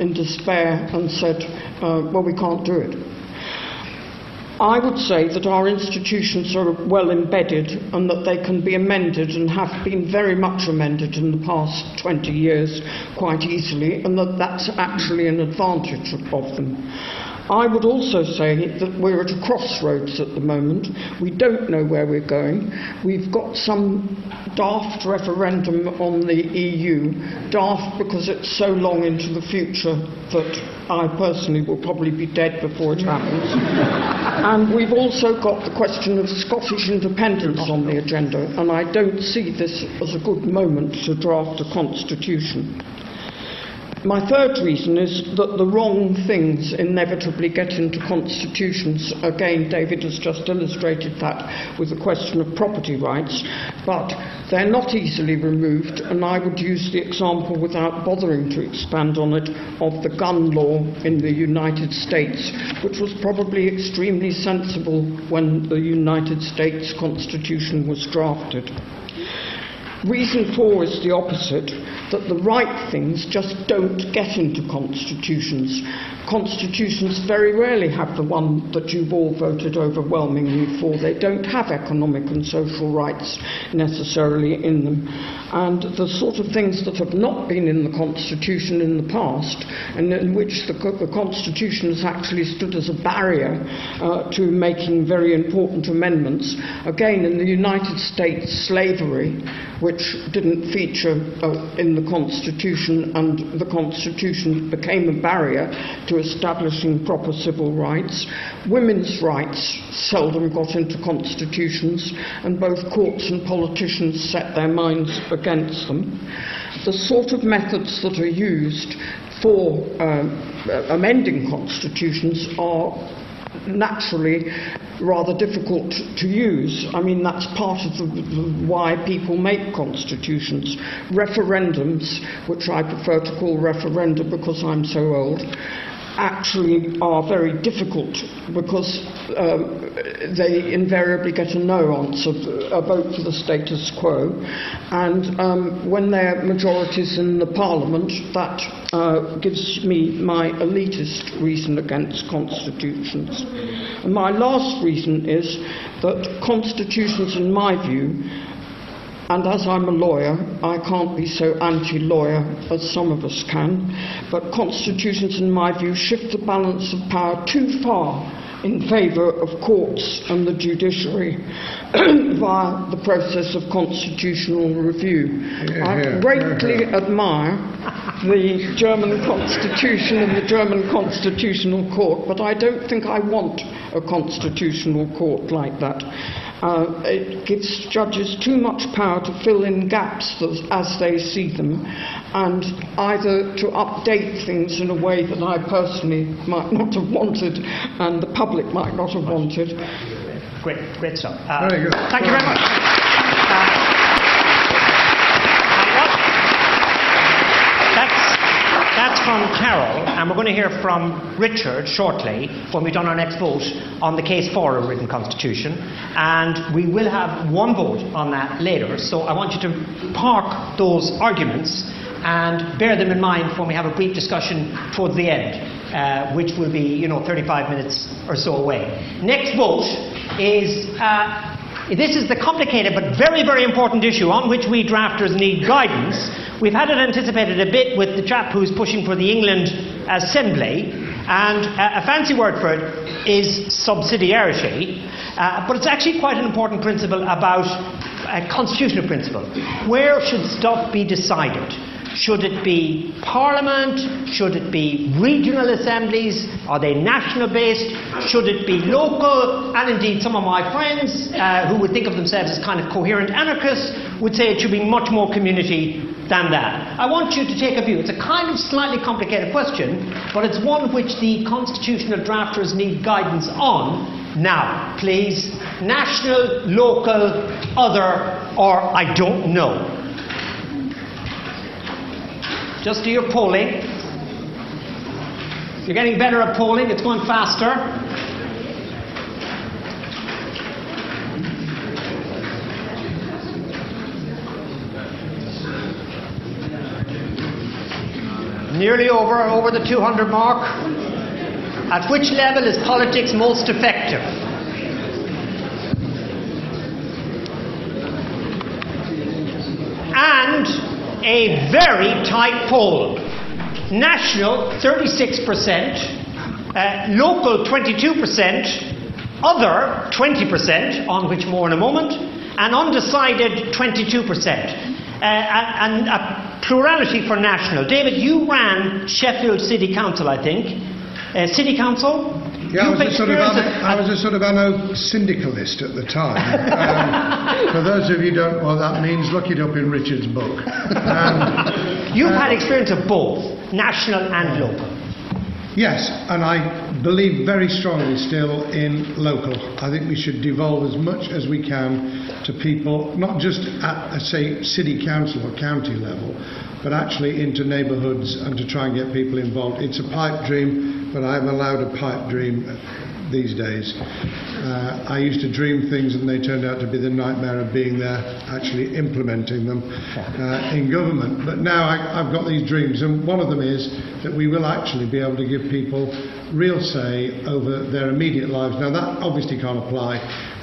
in despair and said, uh, well, we can't do it. I would say that our institutions are well embedded and that they can be amended and have been very much amended in the past twenty years quite easily, and that that's actually an advantage of them. I would also say that we're at a crossroads at the moment. We don't know where we're going. We've got some daft referendum on the E U, daft because it's so long into the future that I personally will probably be dead before it happens. And we've also got the question of Scottish independence on the agenda, and I don't see this as a good moment to draft a constitution. My third reason is that the wrong things inevitably get into constitutions. Again, David has just illustrated that with the question of property rights, but they're not easily removed, and I would use the example, without bothering to expand on it, of the gun law in the United States, which was probably extremely sensible when the United States Constitution was drafted. Reason four is the opposite, that the right things just don't get into constitutions. Constitutions very rarely have the one that you've all voted overwhelmingly for. They don't have economic and social rights necessarily in them. And the sort of things that have not been in the Constitution in the past, and in which the, the Constitution has actually stood as a barrier uh, to making very important amendments. Again, in the United States, slavery, which didn't feature uh, in the Constitution, and the Constitution became a barrier to establishing proper civil rights. Women's rights seldom got into constitutions, and both courts and politicians set their minds against them. The sort of methods that are used for uh, amending constitutions are naturally rather difficult to use. I mean, that's part of the, the, why people make constitutions. Referendums, which I prefer to call referenda because I'm so old, actually are very difficult, because um, they invariably get a no answer, a vote for the status quo, and um, when they're majorities in the Parliament, that uh, gives me my elitist reason against constitutions. And my last reason is that constitutions, in my view, and as I'm a lawyer, I can't be so anti-lawyer as some of us can, but constitutions, in my view, shift the balance of power too far in favour of courts and the judiciary via the process of constitutional review. Yeah, I yeah, greatly yeah. admire the German constitution and the German constitutional court, but I don't think I want a constitutional court like that. Uh, it gives judges too much power to fill in gaps as they see them, and either to update things in a way that I personally might not have wanted and the public might not have wanted. Great, great stuff. Uh, very good. Thank you very much. Uh, That's from Carol, and we're going to hear from Richard shortly when we've done our next vote on the case for a written constitution, and we will have one vote on that later, so I want you to park those arguments and bear them in mind when we have a brief discussion towards the end, uh, which will be, you know, thirty-five minutes or so away. Next vote is... Uh, This is the complicated but very, very important issue on which we drafters need guidance. We've had it anticipated a bit with the chap who's pushing for the England Assembly, and uh, a fancy word for it is subsidiarity, uh, but it's actually quite an important principle about a constitutional principle. Where should stuff be decided? Should it be Parliament? Should it be regional assemblies? Are they national-based? Should it be local? And indeed, some of my friends uh, who would think of themselves as kind of coherent anarchists would say it should be much more community than that. I want you to take a view. It's a kind of slightly complicated question, but it's one which the constitutional drafters need guidance on. Now, please, national, local, other, or I don't know. Just do your polling. You're getting better at polling. It's going faster. Nearly over, over the two hundred mark. At which level is politics most effective? And... a very tight poll. National, thirty-six percent, uh, local, twenty-two percent, other, twenty percent, on which more in a moment, and undecided, twenty-two percent. Uh, and a plurality for national. David, you ran Sheffield City Council, I think. Uh, City Council? Yeah, I was, a sort of an, I was a sort of anarcho-syndicalist at the time. Um, for those of you who don't know what that means, look it up in Richard's book. Um, You've um, had experience of both, national and local. Yes, and I believe very strongly still in local. I think we should devolve as much as we can to people, not just at, uh, say, city council or county level, but actually into neighbourhoods and to try and get people involved. It's a pipe dream. But I'm allowed a pipe dream these days. Uh, I used to dream things and they turned out to be the nightmare of being there, actually implementing them uh, in government. But now I, I've got these dreams, and one of them is that we will actually be able to give people real say over their immediate lives. Now that obviously can't apply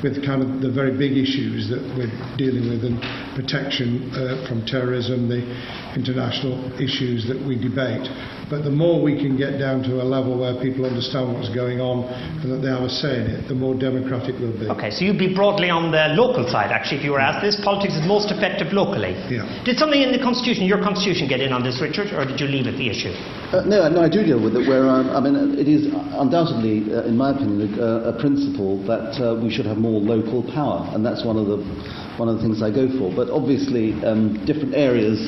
with kind of the very big issues that we're dealing with, and protection uh, from terrorism, the international issues that we debate. But the more we can get down to a level where people understand what's going on and that they have a say in it, the more democratic we'll be. Okay, so you'd be broadly on the local side, actually, if you were asked this. Politics is most effective locally. Yeah. Did something in the Constitution, your Constitution, get in on this, Richard, or did you leave it the issue? Uh, no, no, I do deal with it. Where um, I mean, it is undoubtedly, uh, in my opinion, a, a principle that uh, we should have more local power, and that's one of the one of the things I go for. But obviously, um, different areas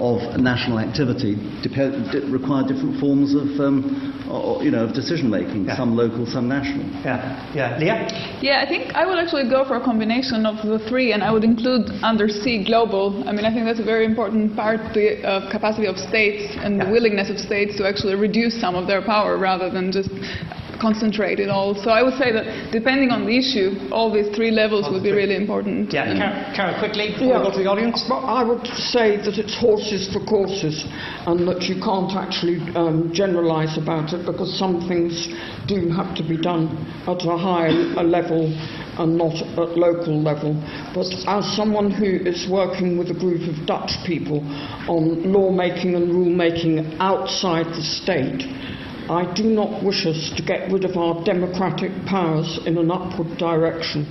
of national activity depend, require different forms of, um, or, you know, of decision making. Yeah. Some local, some national. Yeah, yeah, Leah. Yeah, I think I would actually go for a combination of the three, and I would include undersea global. I mean, I think that's a very important part: the uh, capacity of states and yeah. the willingness of states to actually reduce some of their power rather than just concentrate it all. So I would say that depending on the issue, all these three levels all would be three. really important. Yeah, Carol, Carol quickly before yeah. we go to the audience. Well, I would say that it's horses for courses, and that you can't actually um, generalise about it, because some things do have to be done at a higher level and not at local level. But as someone who is working with a group of Dutch people on lawmaking and rulemaking outside the state, I do not wish us to get rid of our democratic powers in an upward direction.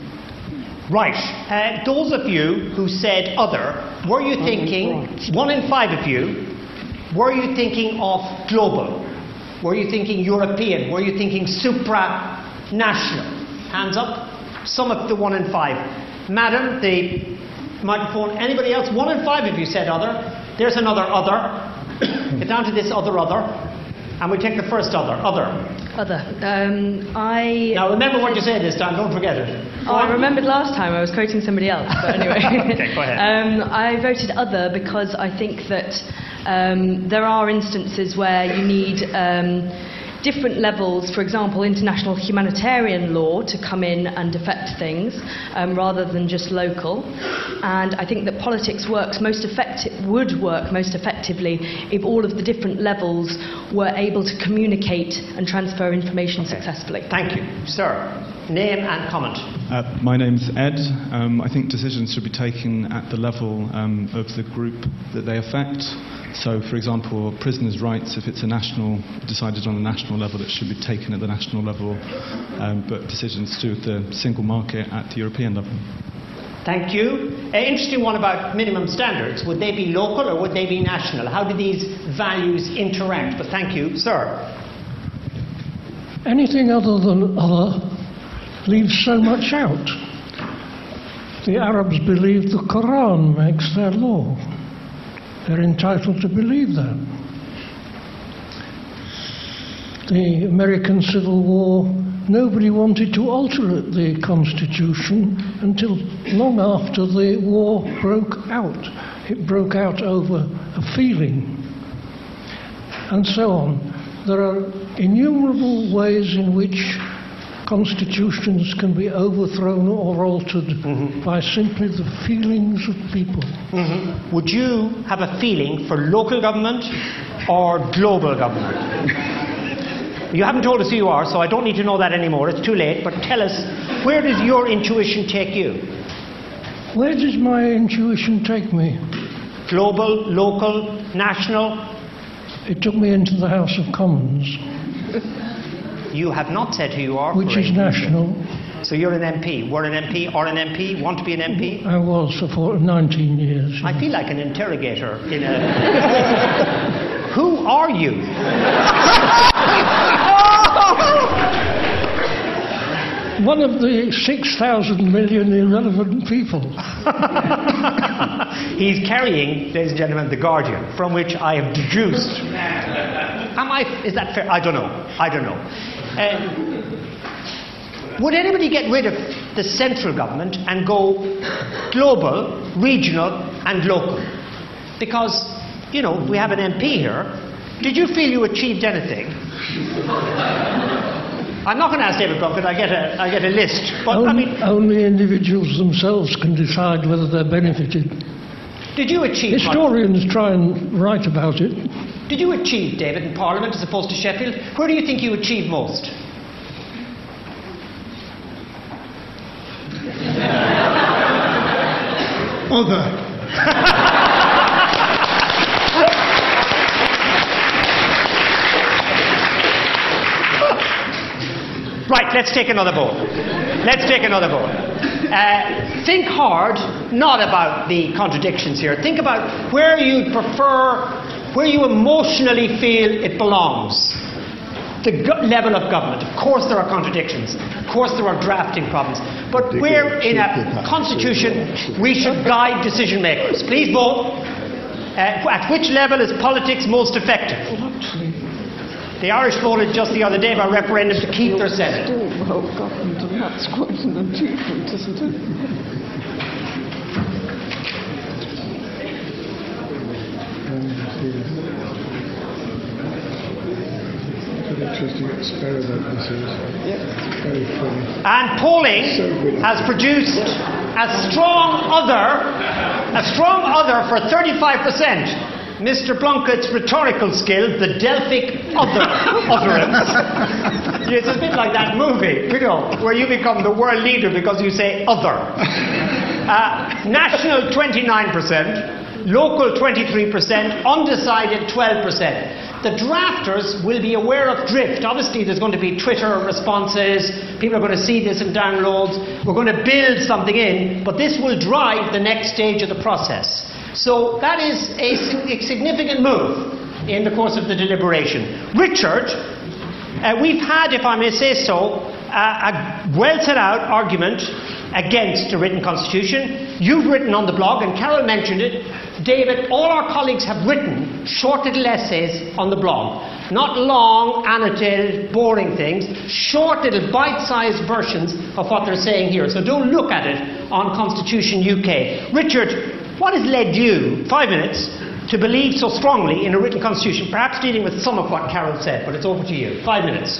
Right. Uh, those of you who said other, were you thinking, right. one in five of you, were you thinking of global? Were you thinking European? Were you thinking supranational? Hands up. Some of the one in five. Madam, the microphone. Anybody else? One in five of you said other. There's another other. Get down to this other other. And we take the first other. Other. Other. Um, I. Now remember what you said this time. Don't forget it. Oh, I remembered last time. I was quoting somebody else. But anyway. Okay, go ahead. Um, I voted other because I think that um, there are instances where you need um, different levels. For example, international humanitarian law to come in and affect things um, rather than just local. And I think that politics works most effective would work most effectively if all of the different levels were able to communicate and transfer information okay. successfully. Thank you. Sir, name and comment. Uh, my name's Ed. Um, I think decisions should be taken at the level um, of the group that they affect. So, for example, prisoners' rights, if it's a national, decided on a national level, it should be taken at the national level. Um, but decisions to do with the single market at the European level. Thank you. An interesting one about minimum standards. Would they be local or would they be national? How do these values interact? But thank you. Sir. Anything other than other leaves so much out. The Arabs believe the Quran makes their law. They're entitled to believe that. The American Civil War, nobody wanted to alter it, the Constitution, until long after the war broke out. It broke out over a feeling, and so on. There are innumerable ways in which constitutions can be overthrown or altered mm-hmm. by simply the feelings of people. Mm-hmm. Would you have a feeling for local government or global government? You haven't told us who you are, so I don't need to know that anymore. It's too late. But tell us, where does your intuition take you? Where does my intuition take me? Global, local, national? It took me into the House of Commons. You have not said who you are. Which is national. So you're an M P. Were an M P, or an M P, want to be an M P? I was for nineteen years. Yeah. I feel like an interrogator in a... Who are you? One of the six thousand million irrelevant people. He's carrying, ladies and gentlemen, The Guardian, from which I have deduced. Am I, is that fair? I don't know. I don't know. Uh, would anybody get rid of the central government and go global, regional, and local? Because, you know, we have an M P here. Did you feel you achieved anything? I'm not going to ask David Blunkett, I get a, I get a list. But, only, I mean, only individuals themselves can decide whether they're benefited. Did you achieve... Historians much? Try and write about it. Did you achieve, David, in Parliament as opposed to Sheffield? Where do you think you achieved most? Other. Right, let's take another vote. Let's take another vote. Uh, think hard, not about the contradictions here. Think about where you prefer, where you emotionally feel it belongs. The go- level of government. Of course there are contradictions. Of course there are drafting problems. But we're in a constitution. We should guide decision makers. Please vote. Uh, at which level is politics most effective? The Irish voted just the other day by referendum to keep their Senate. Still well governed, and that's quite an achievement, isn't it? An interesting experiment, this is. Yep. Very funny. And polling so has produced a strong other. A strong other for thirty-five percent. Mister Blunkett's rhetorical skill, the Delphic other utterance. It's a bit like that movie, you know, where you become the world leader because you say other. Uh, national twenty-nine percent, local twenty-three percent, undecided twelve percent. The drafters will be aware of drift. Obviously, there's going to be Twitter responses. People are going to see this in downloads. We're going to build something in, but this will drive the next stage of the process. So that is a significant move in the course of the deliberation. Richard, uh, we've had, if I may say so, uh, a well-set-out argument against a written constitution. You've written on the blog, and Carol mentioned it. David, all our colleagues have written short little essays on the blog. Not long, annotated, boring things. Short little bite-sized versions of what they're saying here. So don't look at it on Constitution U K. Richard, what has led you, five minutes, to believe so strongly in a written constitution? Perhaps dealing with some of what Carol said, but it's over to you. Five minutes.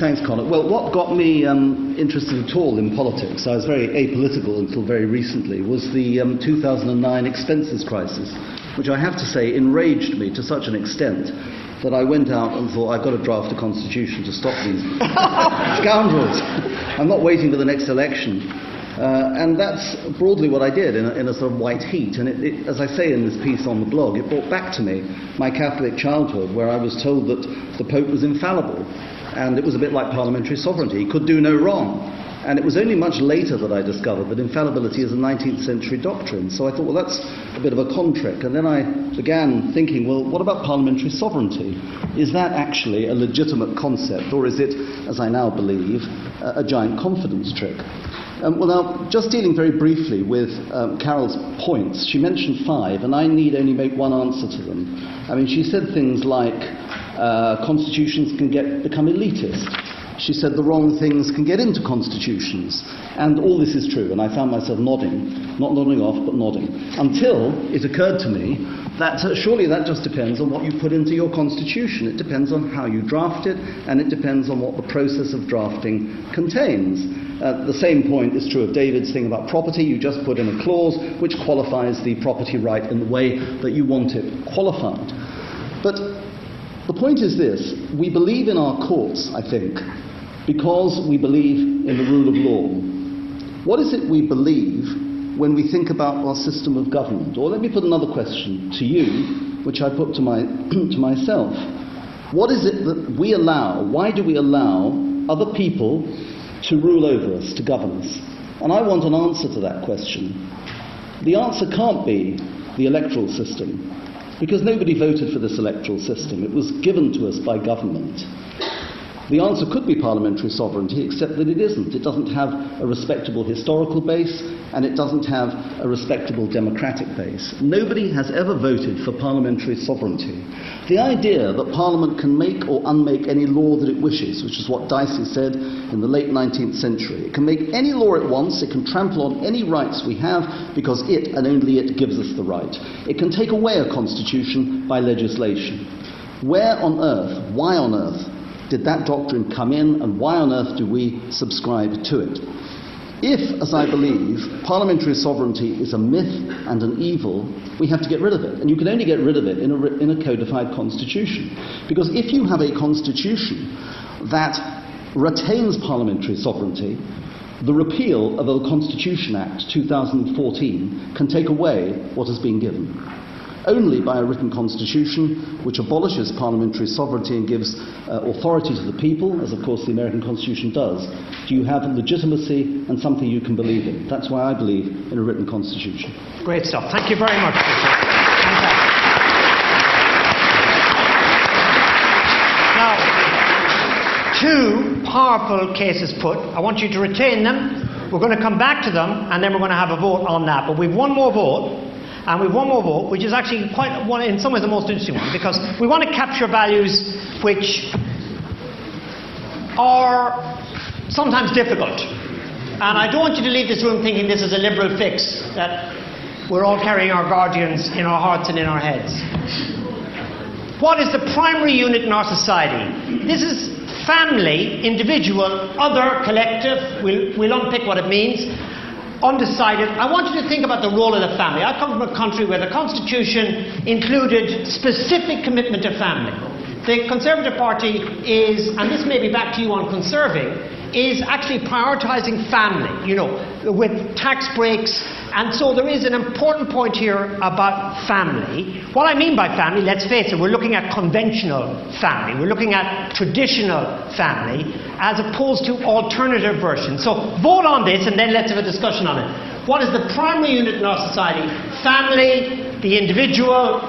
Thanks, Conor. Well, what got me um, interested at all in politics, I was very apolitical until very recently, was the um, two thousand nine expenses crisis, which I have to say enraged me to such an extent that I went out and thought, I've got to draft a constitution to stop these scoundrels. I'm not waiting for the next election. Uh, and that's broadly what I did in a, in a sort of white heat. And it, it, as I say in this piece on the blog, it brought back to me my Catholic childhood, where I was told that the Pope was infallible. And it was a bit like parliamentary sovereignty. He could do no wrong. And it was only much later that I discovered that infallibility is a nineteenth century doctrine. So I thought, well, that's a bit of a contract. And then I began thinking, well, what about parliamentary sovereignty? Is that actually a legitimate concept, or is it, as I now believe, a, a giant confidence trick? Um, well, now, just dealing very briefly with um, Carol's points, she mentioned five, and I need only make one answer to them. I mean, she said things like, uh, constitutions can get become elitist. She said the wrong things can get into constitutions. And all this is true, and I found myself nodding, not nodding off, but nodding, until it occurred to me that uh, surely that just depends on what you put into your constitution. It depends on how you draft it, and it depends on what the process of drafting contains. Uh, the same point is true of David's thing about property. You just put in a clause which qualifies the property right in the way that you want it qualified. But the point is this. We believe in our courts, I think, because we believe in the rule of law. What is it we believe when we think about our system of government? Or let me put another question to you, which I put to, my, to myself. What is it that we allow? Why do we allow other people to rule over us, to govern us? And I want an answer to that question. The answer can't be the electoral system, because nobody voted for this electoral system. It was given to us by government. The answer could be parliamentary sovereignty, except that it isn't. It doesn't have a respectable historical base, and it doesn't have a respectable democratic base. Nobody has ever voted for parliamentary sovereignty. The idea that Parliament can make or unmake any law that it wishes, which is what Dicey said in the late nineteenth century. It can make any law it wants, it can trample on any rights we have, because it, and only it, gives us the right. It can take away a constitution by legislation. Where on earth, why on earth, did that doctrine come in, and why on earth do we subscribe to it? If, as I believe, parliamentary sovereignty is a myth and an evil, we have to get rid of it. And you can only get rid of it in a, in a codified constitution. Because if you have a constitution that retains parliamentary sovereignty, the repeal of the Constitution Act two thousand fourteen can take away what has been given. Only by a written constitution which abolishes parliamentary sovereignty and gives uh, authority to the people, as of course the American Constitution does, do you have legitimacy and something you can believe in. That's why I believe in a written constitution. Great stuff. Thank you very much. Now, two powerful cases put. I want you to retain them. We're going to come back to them, and then we're going to have a vote on that. But we've one more vote. And we've one more vote, which is actually quite one, in some ways the most interesting one, because we want to capture values which are sometimes difficult. And I don't want you to leave this room thinking this is a liberal fix, that we're all carrying our guardians in our hearts and in our heads. What is the primary unit in our society? This is family, individual, other, collective. We'll, we'll unpick what it means. Undecided. I want you to think about the role of the family. I come from a country where the Constitution included specific commitment to family. The Conservative Party is, and this may be back to you on conserving, is actually prioritising family, you know, with tax breaks. And so there is an important point here about family. What I mean by family, let's face it, we're looking at conventional family. We're looking at traditional family as opposed to alternative versions. So vote on this and then let's have a discussion on it. What is the primary unit in our society? Family, the individual,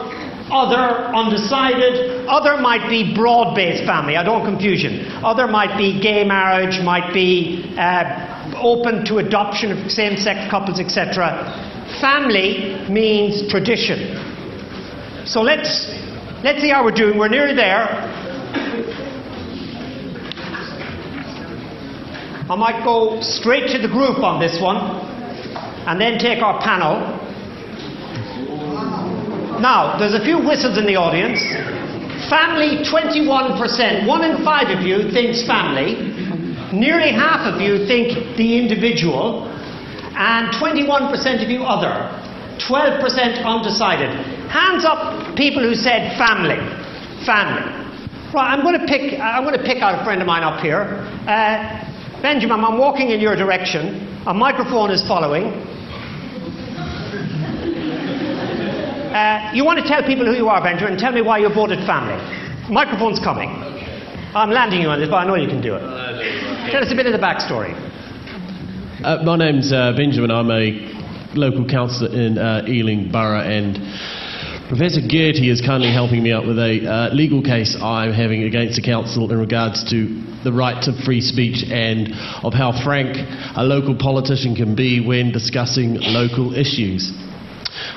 other, undecided. Other might be broad-based family. I don't confusion. Other might be gay marriage, might be... Uh, open to adoption of same-sex couples, et cetera. Family means tradition. So let's let's see how we're doing. We're nearly there. I might go straight to the group on this one and then take our panel. Now, there's a few whistles in the audience. Family, twenty-one percent. One in five of you thinks family. Nearly half of you think the individual, and twenty-one percent of you other, twelve percent undecided. Hands up, people who said family, family. Right, I'm going to pick. I'm going to pick out a friend of mine up here, uh, Benjamin. I'm walking in your direction. A microphone is following. Uh, you want to tell people who you are, Benjamin, and tell me why you voted family. Microphone's coming. I'm landing you on this, but I know you can do it. Tell us a bit of the backstory. Uh, my name's uh, Benjamin. I'm a local councillor in uh, Ealing Borough, and Professor Gertie is kindly helping me out with a uh, legal case I'm having against the council in regards to the right to free speech and of how frank a local politician can be when discussing local issues.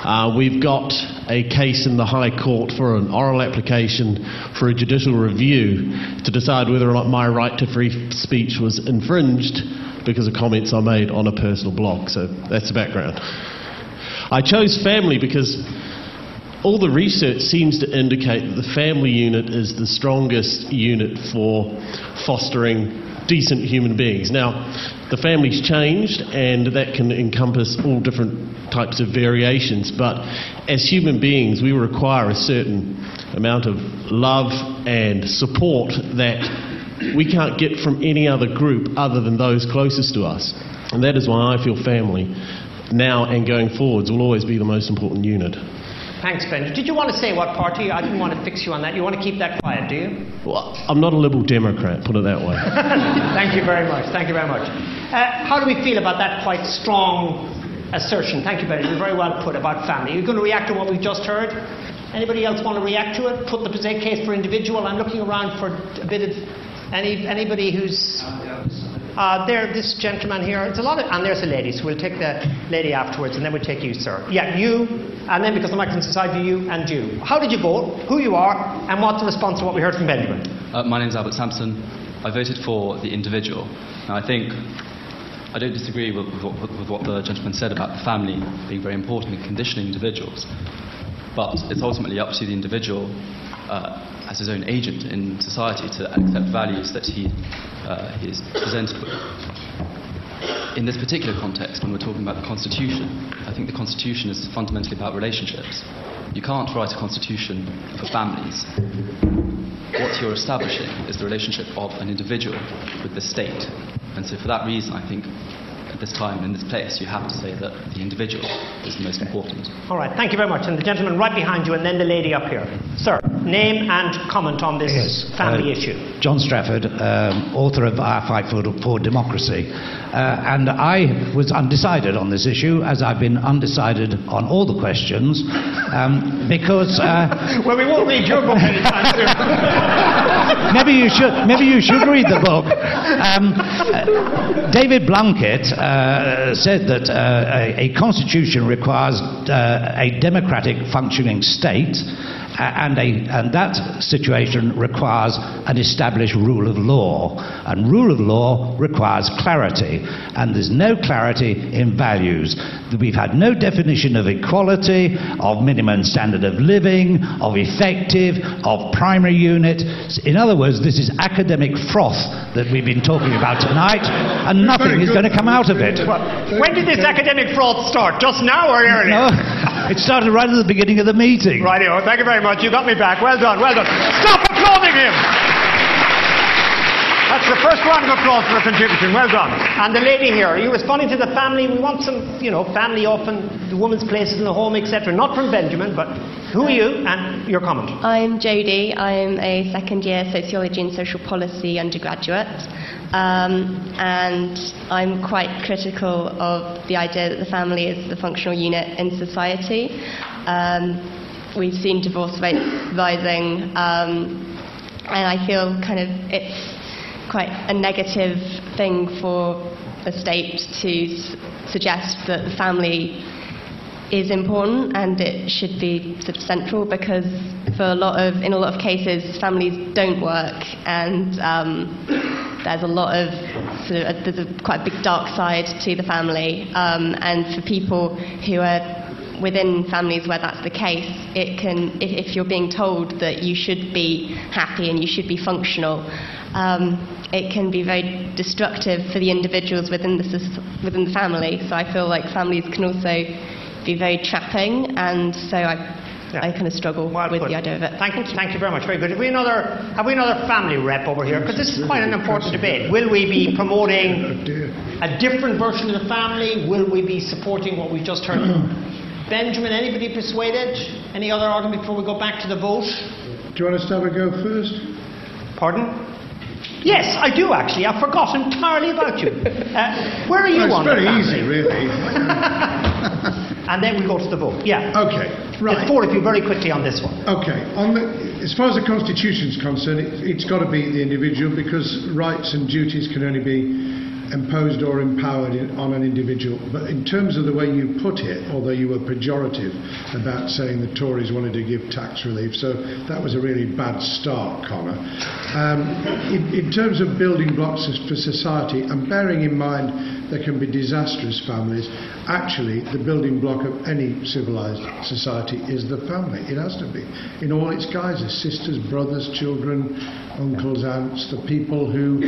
Uh, we've got a case in the High Court for an oral application for a judicial review to decide whether or not my right to free speech was infringed because of comments I made on a personal blog. So that's the background. I chose family because all the research seems to indicate that the family unit is the strongest unit for fostering decent human beings. Now, the family's changed, and that can encompass all different types of variations, but as human beings we require a certain amount of love and support that we can't get from any other group other than those closest to us. And that is why I feel family, now and going forwards, will always be the most important unit. Thanks, Ben. Did you want to say what party? I didn't want to fix you on that. You want to keep that quiet, do you? Well, I'm not a Liberal Democrat, put it that way. Thank you very much. Thank you very much. Uh, how do we feel about that quite strong assertion? Thank you, Ben. You're very well put about family. You're going to react to what we've just heard? Anybody else want to react to it? Put the case for individual. I'm looking around for a bit of any anybody who's... Uh, there, this gentleman here, it's a lot of, and there's a lady, so we'll take the lady afterwards, and then we'll take you, sir. Yeah, you, and then because the microphone's beside you, you and you. How did you vote, who you are, and what's the response to what we heard from Benjamin? Uh, my name's Albert Sampson. I voted for the individual. Now, I think, I don't disagree with, with, what, with what the gentleman said about the family being very important in conditioning individuals, but it's ultimately up to the individual uh, as his own agent in society to accept values that he uh, is presented with. In this particular context, when we're talking about the Constitution, I think the Constitution is fundamentally about relationships. You can't write a constitution for families. What you're establishing is the relationship of an individual with the state. And so for that reason, I think at this time, in this place, you have to say that the individual is the most important. All right, thank you very much. And the gentleman right behind you, and then the lady up here. Sir. name and comment on this yes. family uh, issue. John Strafford, um, author of Our Fight for, for Democracy. Uh, and I was undecided on this issue, as I've been undecided on all the questions, um, because... Uh, well, we won't read your book anytime soon. Maybe you should, maybe you should read the book. Um, uh, David Blunkett uh, said that uh, a, a constitution requires uh, a democratic functioning state, And, a, and that situation requires an established rule of law. And rule of law requires clarity. And there's no clarity in values. We've had no definition of equality, of minimum standard of living, of effective, of primary unit. In other words, this is academic froth that we've been talking about tonight, and nothing is going to come out of it. When did this academic froth start? Just now or earlier? No, it started right at the beginning of the meeting. Rightio, thank you very much. You got me back. Well done, well done. Stop applauding him! That's the first round of applause for a contribution. Well done. And the lady here, are you responding to the family? We want some, you know, family often, the woman's places in the home, et cetera. Not from Benjamin, but who are you and your comment? I'm Jodie. I'm a second-year sociology and social policy undergraduate. Um, and I'm quite critical of the idea that the family is the functional unit in society. Um, We've seen divorce rates rising, um, and I feel kind of it's quite a negative thing for a state to s suggest that the family is important and it should be sort of central, because for a lot of in a lot of cases families don't work, and um, there's a lot of sort of a, there's a quite a big dark side to the family, um, and for people who are within families where that's the case, it can, if, if you're being told that you should be happy and you should be functional, um, it can be very destructive for the individuals within the, within the family. So I feel like families can also be very trapping, and so I Yeah. I kind of struggle well, with good. the idea of it. Thank you, thank you very much. Very good. Have we another, have we another family rep over here? Because this is quite an important debate. Will we be promoting a different version of the family? Will we be supporting what we've just heard? Benjamin, anybody persuaded? Any other argument before we go back to the vote? Do you want to start a go first? Pardon? Yes, I do actually. I forgot entirely about you. Uh, where are you well, on? It's very easy, really. And then we go to the vote. Yeah. Okay. Right. The four of you very quickly on this one. Okay. On the, as far as the Constitution's concerned, it, it's got to be the individual, because rights and duties can only be imposed or empowered in, on an individual. But in terms of the way you put it, although you were pejorative about saying the Tories wanted to give tax relief, so that was a really bad start, Connor. Um, in, in terms of building blocks for society, and bearing in mind there can be disastrous families, actually the building block of any civilised society is the family. It has to be. In all its guises, sisters, brothers, children, uncles, aunts, the people who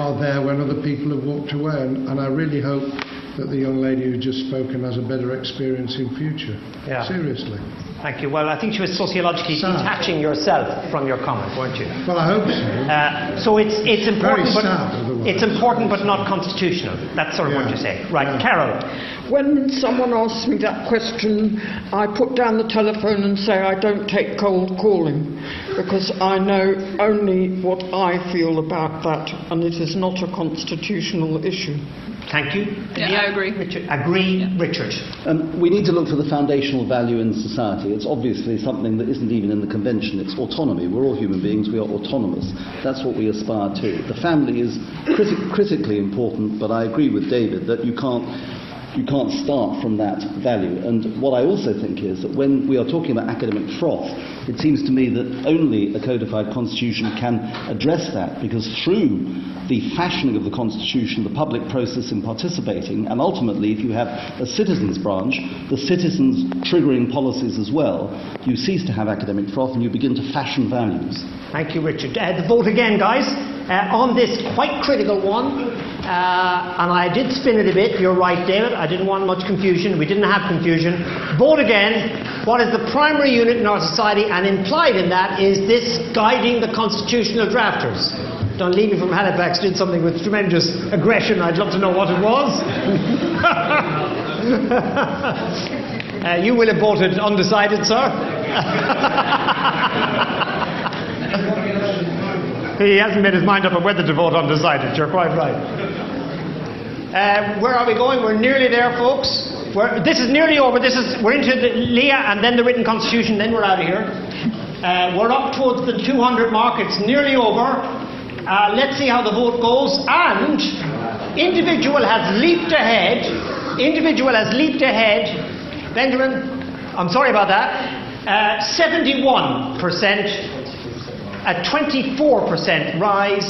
are there when other people have walked away, and, and I really hope that the young lady who's just spoken has a better experience in future. Yeah. Seriously. Thank you. Well, I think she was sociologically sad. detaching yourself from your comment, weren't you? Well, I hope so. Uh, so it's, it's important, Very but sad, it's important but not constitutional. That's sort of yeah. what you're saying. Right, yeah. Carol. When someone asks me that question, I put down the telephone and say I don't take cold calling, because I know only what I feel about that, and it is not a constitutional issue. Thank you. Yeah, yeah, I agree. Richard. Agree, yeah. Richard. Um, we need to look for the foundational value in society. It's obviously something that isn't even in the convention. It's autonomy. We're all human beings. We are autonomous. That's what we aspire to. The family is criti critically important, but I agree with David that you can't, you can't start from that value. And what I also think is that when we are talking about academic froth, it seems to me that only a codified constitution can address that, because through the fashioning of the constitution, the public process in participating, and ultimately if you have a citizens branch, the citizens triggering policies as well, you cease to have academic froth and you begin to fashion values. Thank you, Richard. Uh, the vote again, guys, uh, on this quite critical one. Uh, and I did spin it a bit. You're right, David. I didn't want much confusion. We didn't have confusion. Vote again. What is the primary unit in our society? And implied in that is this guiding the constitutional drafters. Dunleavy from Halifax did something with tremendous aggression. I'd love to know what it was. uh, you will have voted undecided, sir. He hasn't made his mind up on whether to vote undecided. You're quite right. Uh, where are we going? We're nearly there, folks. We're, this is nearly over. This is we're into the Leah and then the written constitution. Then we're out of here. Uh, we're up towards the two hundred mark. It's nearly over. Uh, let's see how the vote goes. And individual has leaped ahead. Individual has leaped ahead. Benjamin, I'm sorry about that. Uh, seventy-one percent. A twenty-four percent rise,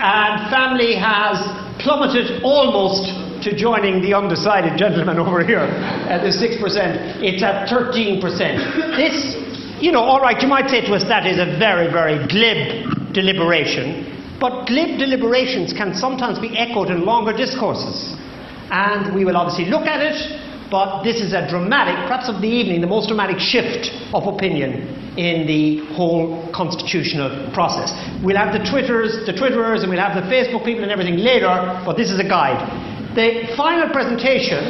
and family has plummeted almost to joining the undecided gentleman over here at the six percent. It's at thirteen percent. This, you know, all right, you might say to us that is a very, very glib deliberation, but glib deliberations can sometimes be echoed in longer discourses. And we will obviously look at it, but this is a dramatic, perhaps of the evening, the most dramatic shift of opinion in the whole constitutional process. We'll have the Twitters, the Twitterers, and we'll have the Facebook people and everything later, but this is a guide. The final presentation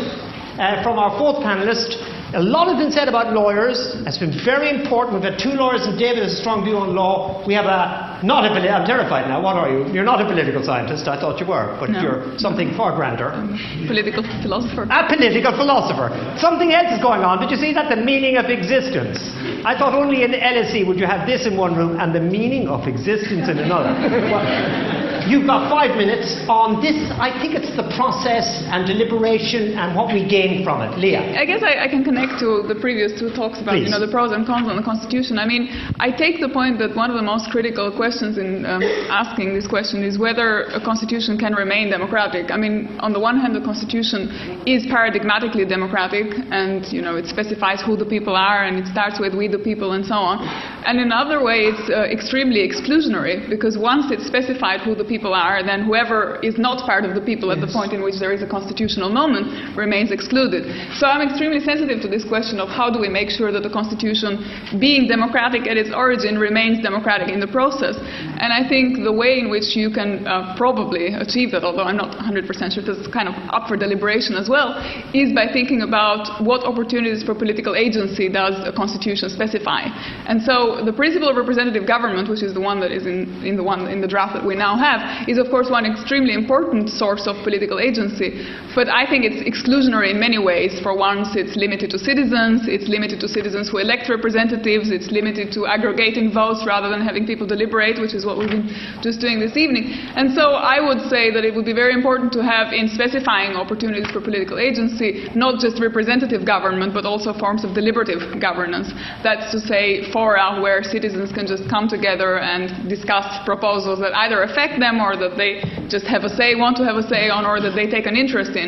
uh, from our fourth panellist, a lot has been said about lawyers. It's been very important. We've had two lawyers, and David has a strong view on law. We have a, not a, I'm terrified now, what are you? You're not a political scientist, I thought you were, but no. You're something far grander. Um, political philosopher. A political philosopher. Something else is going on. Did you see that? The meaning of existence. I thought only in the L S E would you have this in one room and the meaning of existence in another. Well, you've got five minutes on this. I think it's the process and deliberation and what we gain from it. Leah. I guess I, I can connect to the previous two talks about, Please. you know, the pros and cons on the Constitution. I mean, I take the point that one of the most critical questions in um, asking this question is whether a Constitution can remain democratic. I mean, on the one hand, the Constitution is paradigmatically democratic, and, you know, it specifies who the people are, and it starts with we the people and so on. And in another way, it's uh, extremely exclusionary, because once it's specified who the people are, then whoever is not part of the people at yes. the point in which there is a constitutional moment remains excluded. So I'm extremely sensitive to this question of how do we make sure that the Constitution, being democratic at its origin, remains democratic in the process. And I think the way in which you can uh, probably achieve that, although I'm not one hundred percent sure this is kind of up for deliberation as well, is by thinking about what opportunities for political agency does a Constitution specify. And so the principle of representative government, which is the one that is in, in the one in the draft that we now have, is of course one extremely important source of political agency. But I think it's exclusionary in many ways. For once, it's limited to citizens, it's limited to citizens who elect representatives, it's limited to aggregating votes rather than having people deliberate, which is what we've been just doing this evening. And so I would say that it would be very important to have, in specifying opportunities for political agency, not just representative government, but also forms of deliberative governance. That's to say, fora where citizens can just come together and discuss proposals that either affect them or that they just have a say, want to have a say on, or that they take an interest in.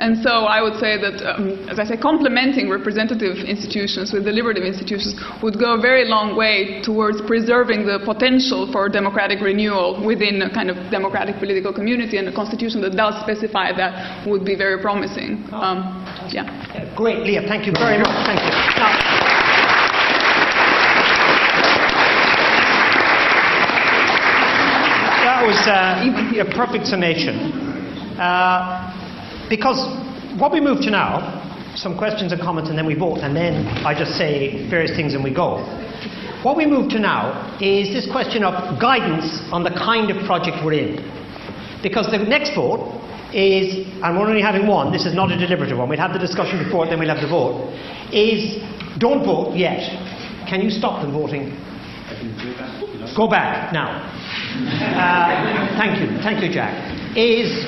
And so I would say that, um, as I say, complementing representative institutions with deliberative institutions would go a very long way towards preserving the potential for democratic renewal within a kind of democratic political community, and a constitution that does specify that would be very promising. Um, yeah. Great, Leah. Thank you very much. Thank you. Now, was uh, a perfect summation. Uh, because what we move to now, some questions and comments, and then we vote, and then I just say various things and we go. What we move to now is this question of guidance on the kind of project we're in. Because the next vote is, and we're only having one, this is not a deliberative one, we'll have the discussion before, then we'll have the vote, is don't vote yet. Can you stop them voting? Go back now. Uh, thank you, thank you, Jack. Is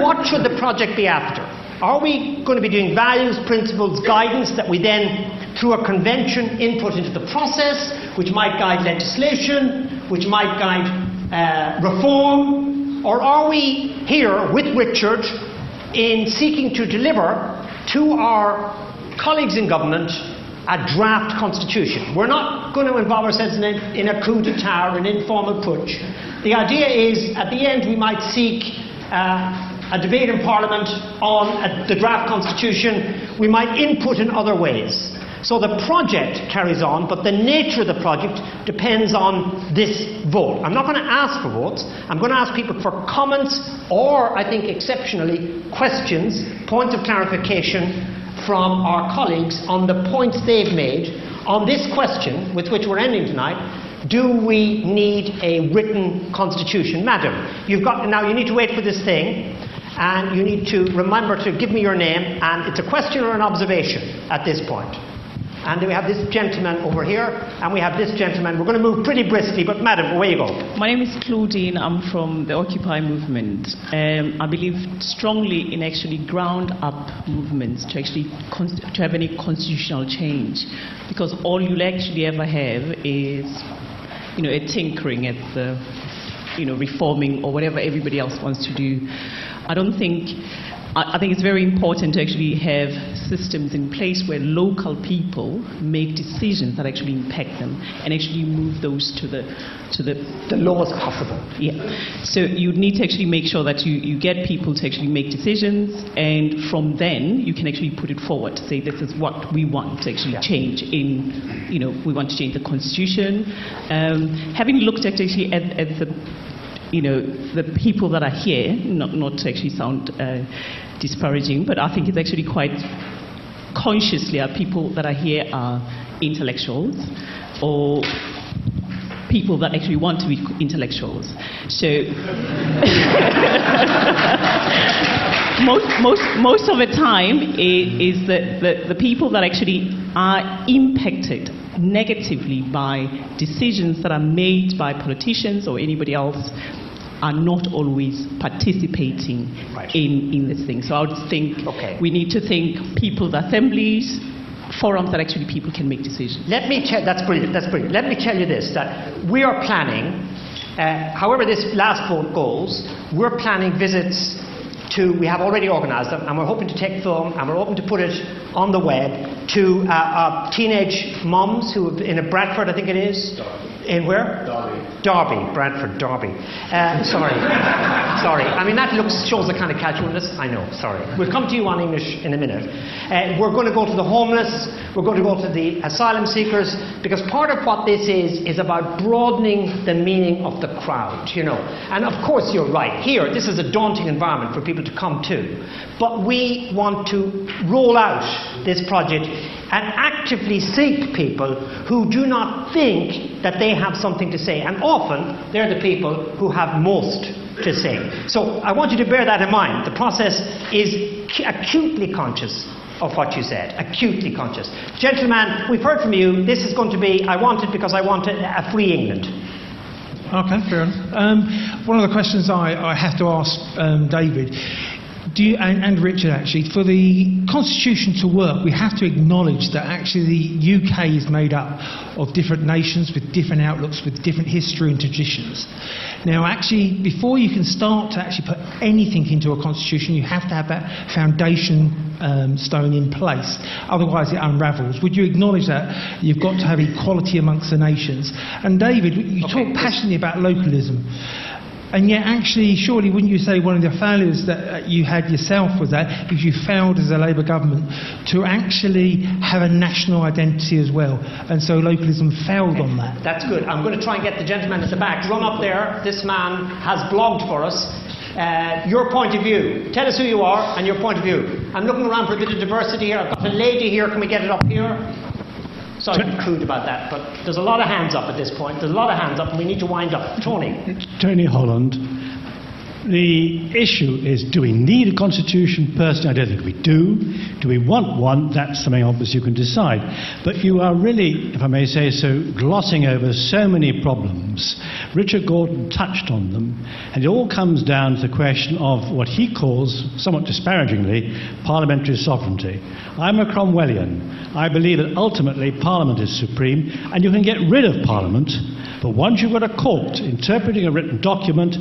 what should the project be after? Are we going to be doing values, principles, guidance that we then, through a convention, input into the process, which might guide legislation, which might guide uh, reform? Or are we here with Richard in seeking to deliver to our colleagues in government a draft constitution? We're not going to involve ourselves in a, in a coup d'etat or an informal putsch. The idea is, at the end, we might seek uh, a debate in Parliament on a, the draft constitution. We might input in other ways. So the project carries on, but the nature of the project depends on this vote. I'm not going to ask for votes. I'm going to ask people for comments or, I think exceptionally, questions, points of clarification from our colleagues on the points they've made on this question, with which we're ending tonight, do we need a written constitution? Madam, you've got, now you need to wait for this thing, and you need to remember to give me your name, and it's a question or an observation at this point. And then we have this gentleman over here, and we have this gentleman. We're going to move pretty briskly, but madam, away you go. My name is Claudine. I'm from the Occupy movement. Um, I believe strongly in actually ground-up movements to actually const- to have any constitutional change, because all you'll actually ever have is, you know, a tinkering at the, you know, reforming or whatever everybody else wants to do. I don't think. I think it's very important to actually have systems in place where local people make decisions that actually impact them and actually move those to the to the, the lowest possible. Yeah. So you need to actually make sure that you, you get people to actually make decisions, and from then you can actually put it forward to say this is what we want to actually yeah. change in, you know, we want to change the constitution. Um, having looked at actually at, at the you know, the people that are here, not, not to actually sound uh, disparaging, but I think it's actually quite consciously our people that are here are intellectuals or people that actually want to be intellectuals. So most, most, most of the time it is the, the, the people that actually are impacted negatively by decisions that are made by politicians or anybody else are not always participating right. in, in this thing. So I would think okay. we need to think people's assemblies, forums that actually people can make decisions. Let me tell that's brilliant. That's brilliant. Let me tell you this: that we are planning, uh, however this last vote goes, we're planning visits. To, we have already organised them, and we're hoping to take film, and we're hoping to put it on the web to uh, uh, teenage mums who have, in a Bradford, I think it is, Derby. In where? Derby. Derby, Bradford, Derby. Uh, sorry, sorry. I mean that looks shows the kind of casualness. I know. Sorry. We'll come to you on English in a minute. Uh, we're going to go to the homeless. We're going to go to the asylum seekers, because part of what this is is about broadening the meaning of the crowd. You know, and of course you're right. Here, this is a daunting environment for people to come to, but we want to roll out this project and actively seek people who do not think that they have something to say, and often they're the people who have most to say. So I want you to bear that in mind. The process is acutely conscious of what you said, acutely conscious. Gentlemen, we've heard from you. This is going to be, I want it because I want a free England. Okay, fair enough. Um, one of the questions I, I have to ask um, David do you, and, and Richard, actually, for the Constitution to work, we have to acknowledge that actually the U K is made up of different nations with different outlooks, with different history and traditions. Now, actually, before you can start to actually put anything into a Constitution, you have to have that foundation Um, stone in place, otherwise it unravels. Would you acknowledge that you've got to have equality amongst the nations? And David, you okay, talk passionately about localism, and yet actually surely wouldn't you say one of the failures that you had yourself was that if you failed as a Labour government to actually have a national identity as well, and so localism failed okay. on that? That's good. I'm going to try and get the gentleman at the back. Run up there. This man has blogged for us. Uh, your point of view. Tell us who you are and your point of view. I'm looking around for a bit of diversity here. I've got a lady here. Can we get it up here? Sorry to be crude about that, but there's a lot of hands up at this point. There's a lot of hands up, and we need to wind up. Tony. Tony Holland. The issue is, do we need a constitution? Personally, I don't think we do. Do we want one? That's something obvious you can decide. But you are really, if I may say so, glossing over so many problems. Richard Gordon touched on them, and it all comes down to the question of what he calls, somewhat disparagingly, parliamentary sovereignty. I'm a Cromwellian. I believe that ultimately Parliament is supreme, and you can get rid of Parliament, but once you've got a court interpreting a written document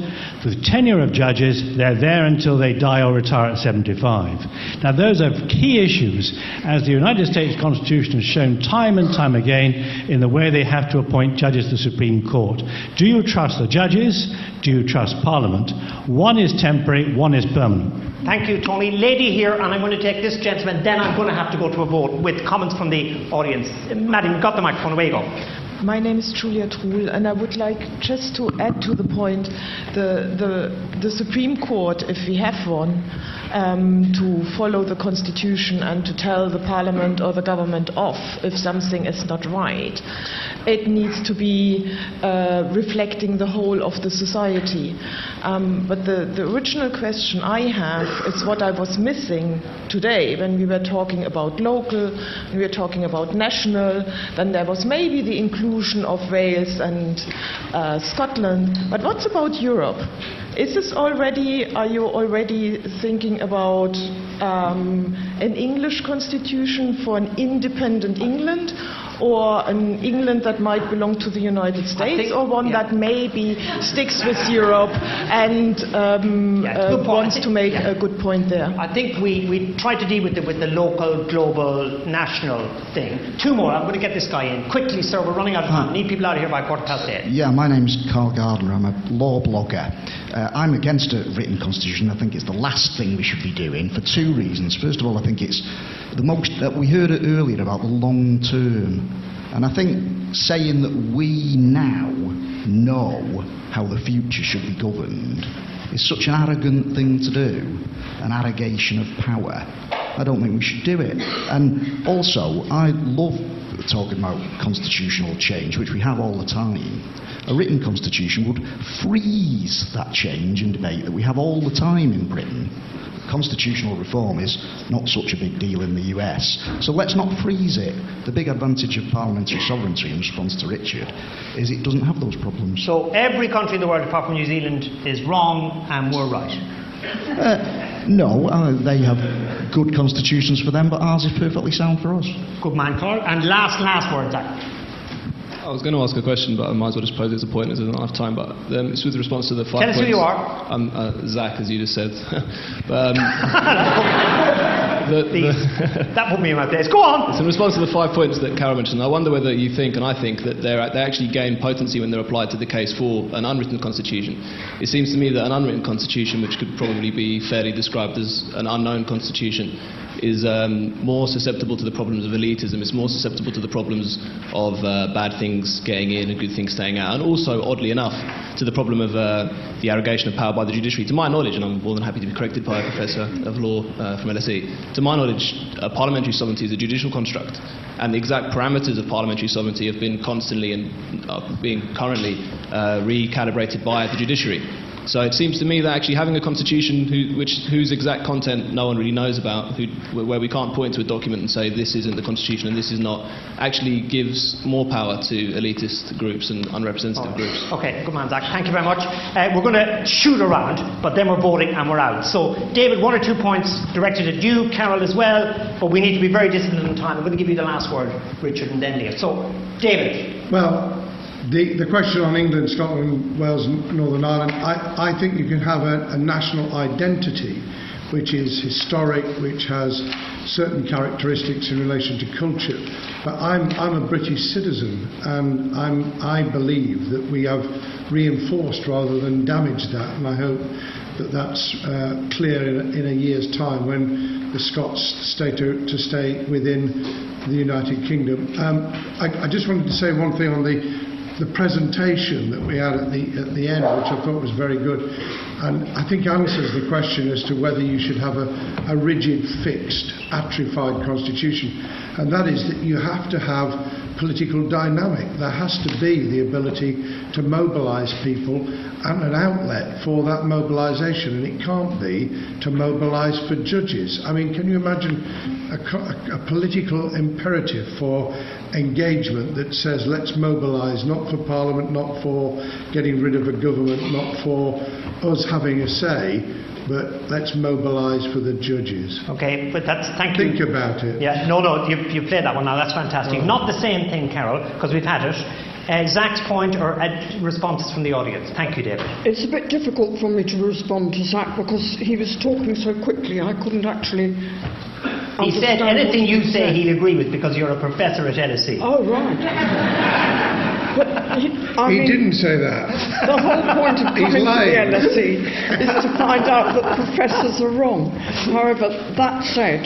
with tenure of judges, they're there until they die or retire at seventy-five. Now, those are key issues, as the United States Constitution has shown time and time again in the way they have to appoint judges to the Supreme Court. Do you trust the judges? Do you trust Parliament? One is temporary, one is permanent. Thank you, Tony. Lady here, and I'm going to take this gentleman, then I'm going to have to go to a vote with comments from the audience. Madam, you've got the microphone, away you go. My name is Julia Truhl, and I would like just to add to the point the, the, the Supreme Court, if we have one, um, to follow the Constitution and to tell the Parliament or the government off if something is not right. It needs to be uh, reflecting the whole of the society. Um, but the, the original question I have is what I was missing today when we were talking about local, when we were talking about national, then there was maybe the inclusion of Wales and uh, Scotland, but what's about Europe? Is this already, are you already thinking about um, an English constitution for an independent England, or an England that might belong to the United States, think, or one yeah. that maybe sticks with Europe and um, yeah, uh, wants think, to make yeah. a good point there? I think we, we try to deal with the, with the local, global, national thing. Two more. I'm going to get this guy in. Quickly, sir, we're running out of time. We need people out of here by quarter past eight. Yeah, my name's Carl Gardner. I'm a law blogger. Uh, I'm against a written constitution. I think it's the last thing we should be doing for two reasons. First of all, I think it's the most... Uh, we heard it earlier about the long term. And I think saying that we now know how the future should be governed is such an arrogant thing to do, an arrogation of power. I don't think we should do it. And also, I love talking about constitutional change, which we have all the time. A written constitution would freeze that change and debate that we have all the time in Britain. Constitutional reform is not such a big deal in the U S, so let's not freeze it. The big advantage of parliamentary sovereignty, in response to Richard, is it doesn't have those problems. So every country in the world apart from New Zealand is wrong and we're right? Uh, no, uh, they have good constitutions for them, but ours is perfectly sound for us. Good man, Carl. And last, last word, Zach. I was going to ask a question, but I might as well just pose it as a point as I don't have time. But um, it's with response to the five Tell points. Tell us who you are. I'm uh, Zach, as you just said. but, um, the, the that put me in my place. Go on! It's in response to the five points that Carol mentioned. I wonder whether you think, and I think, that they're, they actually gain potency when they're applied to the case for an unwritten constitution. It seems to me that an unwritten constitution, which could probably be fairly described as an unknown constitution, is um, more susceptible to the problems of elitism. It's more susceptible to the problems of uh, bad things getting in and good things staying out, and also, oddly enough, to the problem of uh, the arrogation of power by the judiciary. To my knowledge, and I'm more than happy to be corrected by a professor of law uh, from L S E, to my knowledge, uh, parliamentary sovereignty is a judicial construct, and the exact parameters of parliamentary sovereignty have been constantly and are being currently uh, recalibrated by the judiciary. So it seems to me that actually having a constitution who, which, whose exact content no one really knows about, who, where we can't point to a document and say this isn't the constitution and this is not, actually gives more power to elitist groups and unrepresentative oh. groups. Okay, good man, Zach. Thank you very much. Uh, we're going to shoot around, but then we're voting and we're out. So, David, one or two points directed at you, Carol as well, but we need to be very disciplined in time. I'm going to give you the last word, Richard, and then Leah. So, David. Well... The, the question on England, Scotland, Wales and Northern Ireland, I, I think you can have a, a national identity which is historic, which has certain characteristics in relation to culture. But I'm, I'm a British citizen, and I'm, I believe that we have reinforced rather than damaged that, and I hope that that's uh, clear in a, in a year's time when the Scots stay to, to stay within the United Kingdom. Um, I, I just wanted to say one thing on the... the presentation that we had at the, at the end, which I thought was very good, and I think answers the question as to whether you should have a, a rigid, fixed, atrophied constitution, and that is that you have to have political dynamic. There has to be the ability to mobilise people and an outlet for that mobilisation, and it can't be to mobilise for judges. I mean, can you imagine a, a, a political imperative for engagement that says let's mobilise not for Parliament, not for getting rid of a government, not for us having a say, but let's mobilise for the judges. Okay, but that's... Thank you. Think about it. Yeah, no, no, you, you played that one now. That's fantastic. Oh. Not the same thing, Carol, because we've had it. Uh, Zach's point or uh, responses from the audience. Thank you, David. It's a bit difficult for me to respond to Zach because he was talking so quickly I couldn't actually... He said anything you he say said. He'll agree with because you're a professor at L S E. Oh, right. But he, I he mean, didn't say that. The whole point of coming to the L S E is to find out that professors are wrong. However, that said,